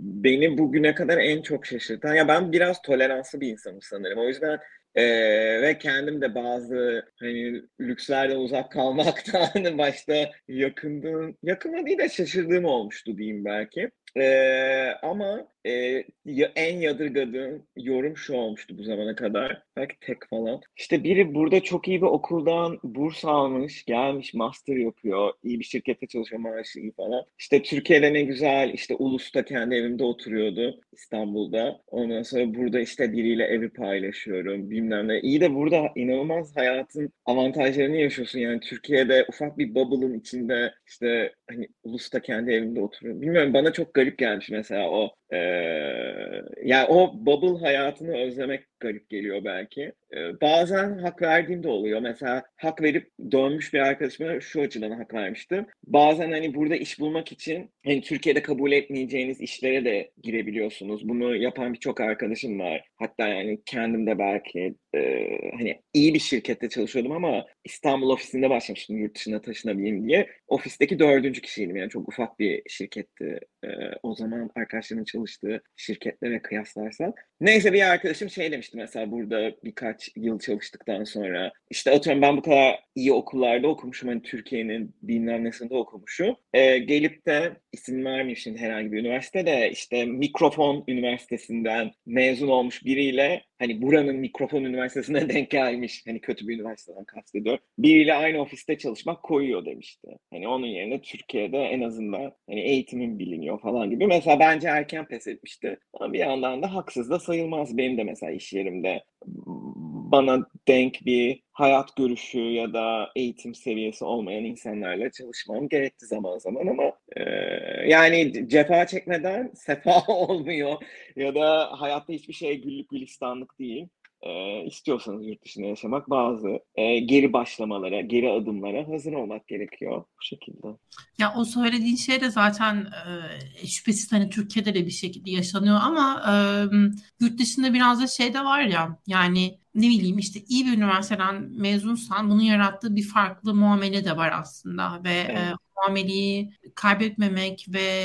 Beni bugüne kadar en çok şaşırtan, ya ben biraz toleranslı bir insanım sanırım. O yüzden ve kendim de bazı hani lükslerden uzak kalmaktan başta yakınma değil de şaşırdığım olmuştu diyeyim belki. Ama en yadırgadığım yorum şu olmuştu bu zamana kadar. Belki tek falan. İşte biri burada çok iyi bir okuldan burs almış, gelmiş master yapıyor, iyi bir şirkette çalışıyor, maaşı iyi falan. İşte Türkiye'de ne güzel, işte Ulus'ta kendi evimde oturuyordu İstanbul'da. Ondan sonra burada işte biriyle evi paylaşıyorum, bilmem ne. İyi de burada inanılmaz hayatın avantajlarını yaşıyorsun. Yani Türkiye'de ufak bir bubble'ın içinde işte hani Ulus'ta kendi evimde oturuyorum. Bilmiyorum, bana çok garip gelmiş mesela o. Yani o bubble hayatını özlemek garip geliyor belki. Bazen hak verdiğim de oluyor. Mesela hak verip dönmüş bir arkadaşıma şu açıdan hak vermiştim. Bazen hani burada iş bulmak için hani Türkiye'de kabul etmeyeceğiniz işlere de girebiliyorsunuz. Bunu yapan birçok arkadaşım var. Hatta yani kendim de belki hani iyi bir şirkette çalışıyordum ama İstanbul ofisinde başlamıştım yurt dışına taşınabileyim diye. Ofisteki 4. kişiydim. Yani çok ufak bir şirketti. O zaman arkadaşlarımın çalıştığı şirketlere kıyaslarsan. Neyse, bir arkadaşım şey demişti mesela, burada birkaç yıl çalıştıktan sonra işte atıyorum ben bu kadar iyi okullarda okumuşum, hani Türkiye'nin bilmem nesinde okumuşum. Gelip de isim vermeyeyim şimdi herhangi bir üniversitede, işte Mikrofon Üniversitesi'nden mezun olmuş biriyle, hani buranın Mikrofon Üniversitesi'ne denk gelmiş, hani kötü bir üniversiteden kastediyorum, biriyle aynı ofiste çalışmak koyuyor demişti. Hani onun yerine Türkiye'de en azından hani eğitimin biliniyor falan gibi. Mesela bence erken pes etmişti. Ama bir yandan da haksız da sayılmaz. Benim de mesela iş yerimde bana denk bir hayat görüşü ya da eğitim seviyesi olmayan insanlarla çalışmam gerekti zaman zaman ama yani cefa çekmeden sefa olmuyor ya da hayatta hiçbir şey güllük gülistanlık değil. İstiyorsanız yurt dışında yaşamak bazı geri başlamalara, geri adımlara hazır olmak gerekiyor bu şekilde. Ya o söylediğin şey de zaten şüphesiz hani Türkiye'de de bir şekilde yaşanıyor ama yurt dışında biraz da şey de var ya, yani ne bileyim işte iyi bir üniversiteden mezunsan bunun yarattığı bir farklı muamele de var aslında ve evet. Muameleyi kaybetmemek ve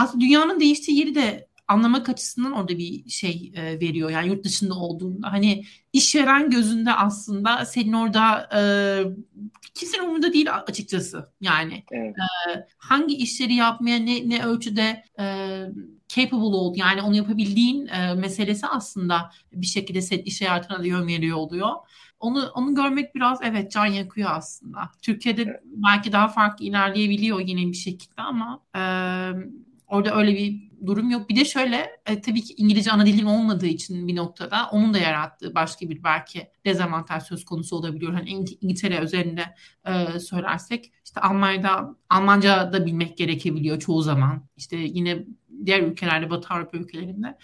aslında dünyanın değiştiği yeri de anlamak açısından orada bir şey veriyor. Yani yurt dışında olduğunda hani işveren gözünde aslında senin orada kimsenin umurunda değil açıkçası. Yani evet. Hangi işleri yapmaya ne ölçüde capable ol, yani onu yapabildiğin meselesi aslında bir şekilde iş hayatına da yön veriyor oluyor. Onu görmek biraz evet can yakıyor aslında. Türkiye'de evet. Belki daha farklı ilerleyebiliyor yine bir şekilde ama orada öyle bir durum yok. Bir de şöyle tabii ki İngilizce ana dilim olmadığı için bir noktada onun da yarattığı başka bir belki dezavantaj söz konusu olabiliyor. Hani İngiltere üzerinde söylersek işte Almanya'da Almanca da bilmek gerekebiliyor çoğu zaman. İşte yine diğer ülkelerde, Batı Avrupa ülkelerinde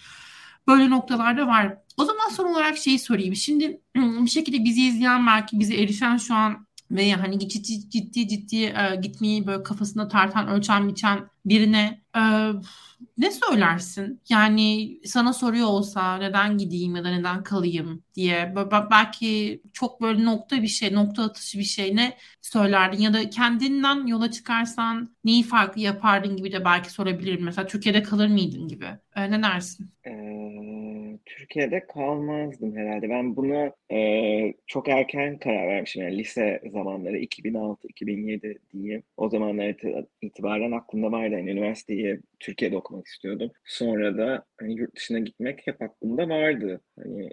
böyle noktalarda var. O zaman son olarak şeyi sorayım. Şimdi bir şekilde bizi izleyen, belki bize erişen şu an ve hani ciddi gitmeyi böyle kafasında tartan, ölçen biçen birine ne söylersin? Yani sana soruyor olsa neden gideyim ya da neden kalayım diye, belki çok böyle nokta atışı bir şey ne söylerdin ya da kendinden yola çıkarsan neyi farklı yapardın gibi de belki sorabilirim. Mesela Türkiye'de kalır mıydın gibi. Ne dersin? Türkiye'de kalmazdım herhalde. Ben buna çok erken karar vermişim. Yani lise zamanları 2006-2007 diyeyim. O zamanlar itibaren aklımda vardı. Yani üniversiteyi Türkiye'de okumak istiyordum. Sonra da hani yurt dışına gitmek hep aklımda vardı. Hani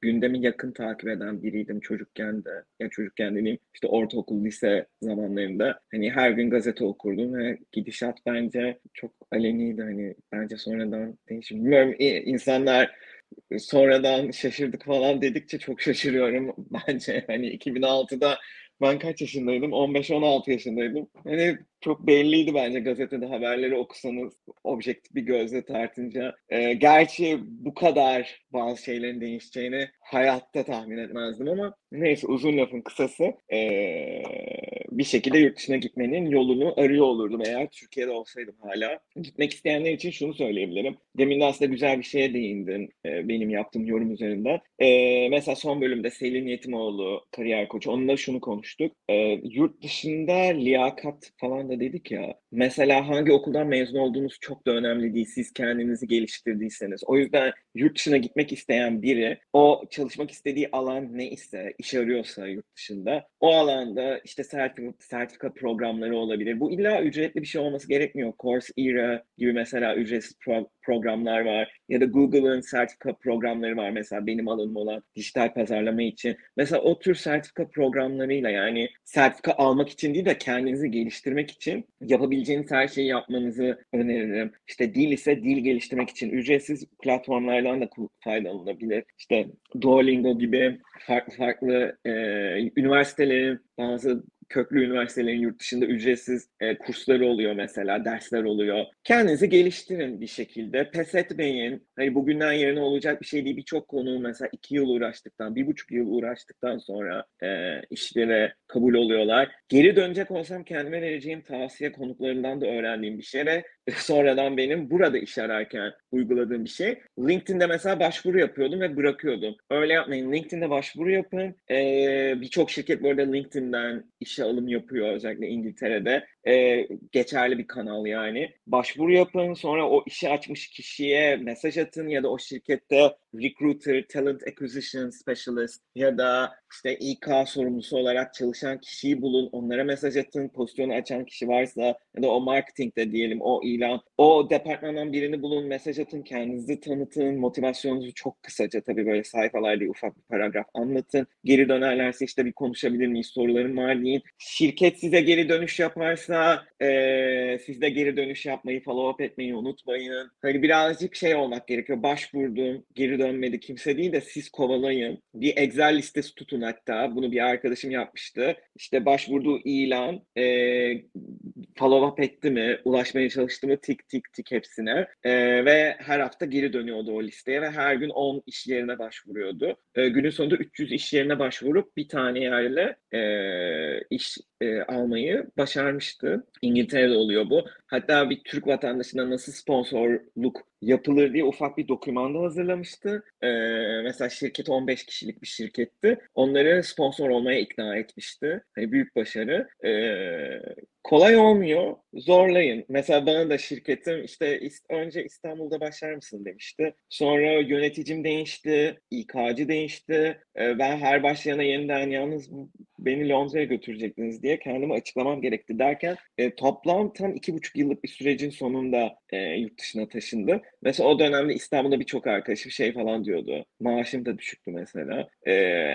gündemi yakın takip eden biriydim çocukken de. Yani çocukken dediğim işte ortaokul, lise zamanlarında hani her gün gazete okurdum ve gidişat bence çok aleniydi. Hani bence sonradan değişim. Bilmiyorum, insanlar sonradan şaşırdık falan dedikçe çok şaşırıyorum. Bence hani 2006'da ben kaç yaşındaydım? 15-16 yaşındaydım. Hani çok belliydi bence, gazetede haberleri okusanız objektif bir gözle tartınca. Gerçi bu kadar bazı şeylerin değişeceğini hayatta tahmin etmezdim ama neyse, uzun lafın kısası bir şekilde yurt dışına gitmenin yolunu arıyor olurdum eğer Türkiye'de olsaydım hala. Gitmek isteyenler için şunu söyleyebilirim. Demin de aslında güzel bir şeye değindin benim yaptığım yorum üzerinden. Mesela son bölümde Selin Yetimoğlu, kariyer koçu, onunla şunu konuştuk. Yurt dışında liyakat falan da dedik ya. Mesela hangi okuldan mezun olduğunuz çok da önemli değil. Siz kendinizi geliştirdiyseniz. O yüzden yurt dışına gitmek isteyen biri o çalışmak istediği alan ne ise, iş arıyorsa yurt dışında o alanda işte sertifika programları olabilir. Bu illa ücretli bir şey olması gerekmiyor. Coursera gibi mesela ücretsiz programlar var. Ya da Google'ın sertifika programları var. Mesela benim alanım olan dijital pazarlama için. Mesela o tür sertifika programlarıyla, yani sertifika almak için değil de kendinizi geliştirmek için yapabileceğiniz her şeyi yapmanızı öneririm. İşte dil ise dil geliştirmek için ücretsiz platformlardan da faydalanılabilir. İşte Duolingo gibi farklı üniversitelerin, bazı köklü üniversitelerin yurt dışında ücretsiz kursları oluyor mesela, dersler oluyor. Kendinizi geliştirin bir şekilde. Pes etmeyin. Hani bugünden yarına olacak bir şey değil. Birçok konu mesela 2 yıl uğraştıktan, 1,5 yıl uğraştıktan sonra işlere kabul oluyorlar. Geri dönecek olsam kendime vereceğim tavsiye, konuklarından da öğrendiğim bir şey ve sonradan benim burada iş ararken uyguladığım bir şey. LinkedIn'de mesela başvuru yapıyordum ve bırakıyordum. Öyle yapmayın. LinkedIn'de başvuru yapın. Birçok şirket bu arada LinkedIn'den işe alım yapıyor, özellikle İngiltere'de. Geçerli bir kanal yani. Başvuru yapın, sonra o işi açmış kişiye mesaj atın ya da o şirkette recruiter, talent acquisition specialist ya da işte İK sorumlusu olarak çalışan kişiyi bulun, onlara mesaj atın, pozisyonu açan kişi varsa ya da o marketingde diyelim, o ilan, o departmandan birini bulun, mesaj atın, kendinizi tanıtın, motivasyonunuzu çok kısaca tabii böyle sayfalarda ufak bir paragraf anlatın. Geri dönerlerse işte bir konuşabilir miyiz, sorularım var deyin. Şirket size geri dönüş yaparsa siz de geri dönüş yapmayı, follow up etmeyi unutmayın. Hani birazcık şey olmak gerekiyor. Başvurdum, geri dönmedi kimse değil de siz kovalayın. Bir Excel listesi tutun hatta. Bunu bir arkadaşım yapmıştı. İşte başvurduğu ilan follow up etti mi, ulaşmaya çalıştı mı, tik tik tik hepsine. Ve her hafta geri dönüyordu o listeye ve her gün 10 iş yerine başvuruyordu. Günün sonunda 300 iş yerine başvurup bir tane yerle iş almayı başarmıştı. İngiltere'de oluyor bu. Hatta bir Türk vatandaşına nasıl sponsorluk yapılır diye ufak bir dokümanda hazırlamıştı. Mesela şirket 15 kişilik bir şirketti. Onları sponsor olmaya ikna etmişti. Hani büyük başarı. Kolay olmuyor. Zorlayın. Mesela bana da şirketim işte önce İstanbul'da başlar mısın demişti. Sonra yöneticim değişti. İK'cı değişti. Ben her başlayana yeniden yalnız beni Londra'ya götürecektiniz diye kendime açıklamam gerekti derken toplam tam 2,5 yıllık bir sürecin sonunda yurt dışına taşındı. Mesela o dönemde İstanbul'da birçok arkadaşım şey falan diyordu. Maaşım da düşüktü mesela.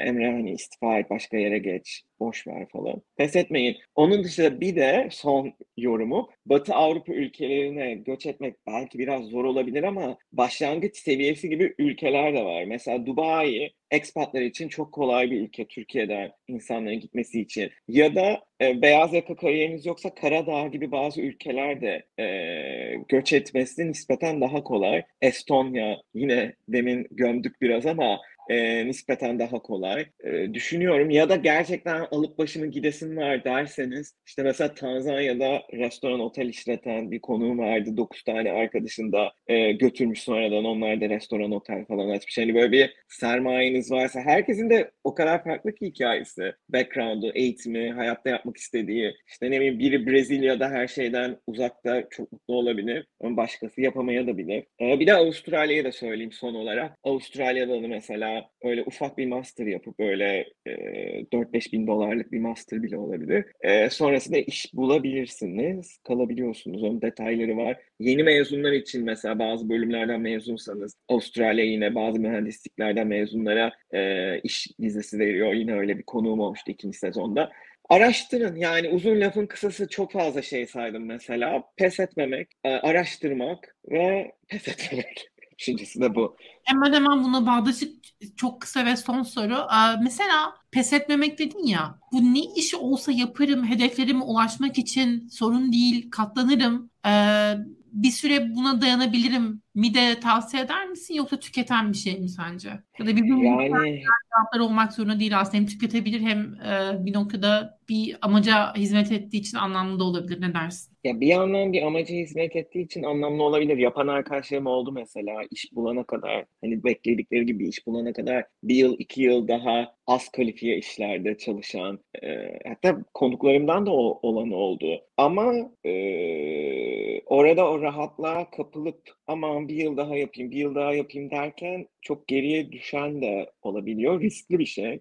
Emre hani istifa et, başka yere geç, boş ver falan. Pes etmeyin. Onun dışında bir de son yorumu. Batı Avrupa ülkelerine göç etmek belki biraz zor olabilir ama başlangıç seviyesi gibi ülkeler de var. Mesela Dubai ekspatlar için çok kolay bir ülke, Türkiye'den insanların gitmesi için. Ya da beyaz yaka kariyeriniz yoksa Karadağ gibi bazı ülkelerde göç etmesi nispeten daha kolay. Estonya yine demin gömdük biraz ama nispeten daha kolay düşünüyorum. Ya da gerçekten alıp başını gidesin var derseniz işte mesela Tanzanya'da restoran otel işleten bir konuğum vardı. 9 tane arkadaşını da götürmüş sonradan. Onlar da restoran otel falan açmış. Yani böyle bir sermayeniz varsa herkesin de o kadar farklı ki hikayesi. Background'u, eğitimi, hayatta yapmak istediği. İşte ne bileyim biri Brezilya'da her şeyden uzakta çok mutlu olabilir. Ama başkası yapamaya da bilir. Bir de Avustralya'yı da söyleyeyim son olarak. Avustralya'da da mesela öyle ufak bir master yapıp böyle 4-5 bin dolarlık bir master bile olabilir. Sonrasında iş bulabilirsiniz, kalabiliyorsunuz. Onun detayları var. Yeni mezunlar için mesela bazı bölümlerden mezunsanız Avustralya yine bazı mühendisliklerden mezunlara iş vizesi veriyor. Yine öyle bir konuğum olmuştu 2. sezonda. Araştırın, yani uzun lafın kısası çok fazla şey saydım mesela. Pes etmemek, araştırmak ve pes etmemek. Üçüncüsü de bu. Hemen buna bağdaşık çok kısa ve son soru. Mesela pes etmemek dedin ya. Bu ne iş olsa yaparım, hedeflerime ulaşmak için sorun değil, katlanırım. Bir süre buna dayanabilirim mi de tavsiye eder misin? Yoksa tüketen bir şey mi sence? Ya da birbirinin cevapları olmak zorunda değil aslında. Hem tüketebilir hem bir noktada bir amaca hizmet ettiği için anlamlı da olabilir. Ne dersin? Ya bir yandan bir amaca hizmet ettiği için anlamlı olabilir. Yapan arkadaşlarım oldu mesela iş bulana kadar. Hani bekledikleri gibi iş bulana kadar 1 yıl 2 yıl daha az kalifiye işlerde çalışan. Hatta konuklarımdan da olan oldu. Ama orada o rahatlığa kapılıp aman 1 yıl daha yapayım derken çok geriye düşen de olabiliyor. Riskli bir şey.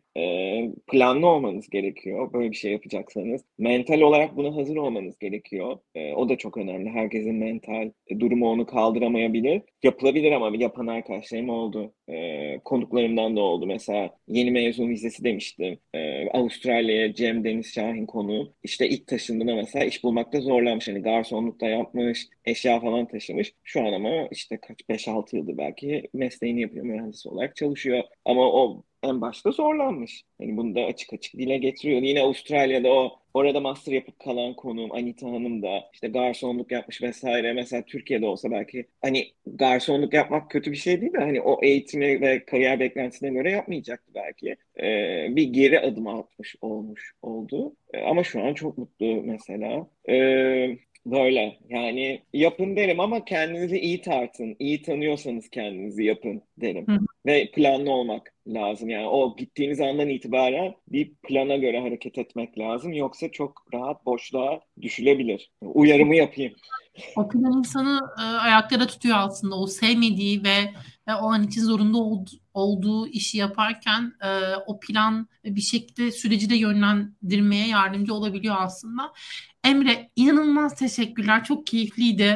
Planlı olmanız gerekiyor. Böyle bir şey yapacaksanız. Mental olarak buna hazır olmanız gerekiyor. O da çok önemli. Herkesin mental durumu onu kaldıramayabilir. Yapılabilir ama yapan arkadaşlarım oldu. Konuklarımdan da oldu. Mesela yeni mezun vizesi demiştim. Avustralya'ya Cem Deniz Şahin konuğu. İşte ilk taşındığında mesela iş bulmakta zorlanmış. Hani garsonlukta yapmış, eşya falan taşımış. Şu an ama işte kaç 5-6 yıldır belki mesleğini yapıyor, mühendis olarak çalışıyor. Ama o en başta zorlanmış. Yani bunu da açık açık dile getiriyor. Yine Avustralya'da orada master yapıp kalan konuğum Anita Hanım da işte garsonluk yapmış vesaire. Mesela Türkiye'de olsa belki hani garsonluk yapmak kötü bir şey değil de hani o eğitimi ve kariyer beklentisine göre yapmayacaktı belki. Bir geri adım atmış olmuş oldu. Ama şu an çok mutlu mesela. Böyle yani yapın derim ama kendinizi iyi tartın. İyi tanıyorsanız kendinizi yapın derim. Hı. Ve planlı olmak lazım. Yani o gittiğiniz andan itibaren bir plana göre hareket etmek lazım. Yoksa çok rahat boşluğa düşülebilir. Uyarımı yapayım. O plan insanı ayaklara tutuyor aslında. O sevmediği ve o an için zorunda olduğu işi yaparken o plan bir şekilde süreci de yönlendirmeye yardımcı olabiliyor aslında. Emre, inanılmaz teşekkürler. Çok keyifliydi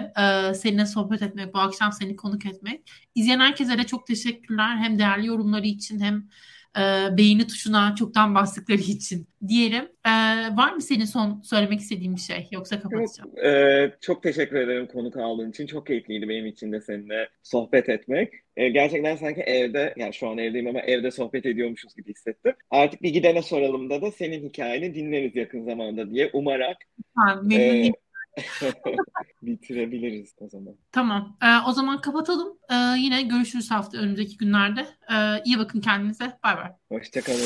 seninle sohbet etmek, bu akşam seni konuk etmek. İzleyen herkese de çok teşekkürler. Hem değerli yorumları için hem beğeni tuşuna çoktan bastıkları için diyelim. Var mı senin son söylemek istediğin bir şey? Yoksa kapatacağım. Çok teşekkür ederim konuk aldığın için. Çok keyifliydi benim için de seninle sohbet etmek. Gerçekten sanki evde, yani şu an evdeyim ama evde sohbet ediyormuşuz gibi hissettim. Artık bir gidene soralım da senin hikayeni dinleriz yakın zamanda diye umarak. Memnun bitirebiliriz o zaman. Tamam. O zaman kapatalım. Yine görüşürüz önümüzdeki günlerde. İyi bakın kendinize. Bay bay. Hoşçakalın.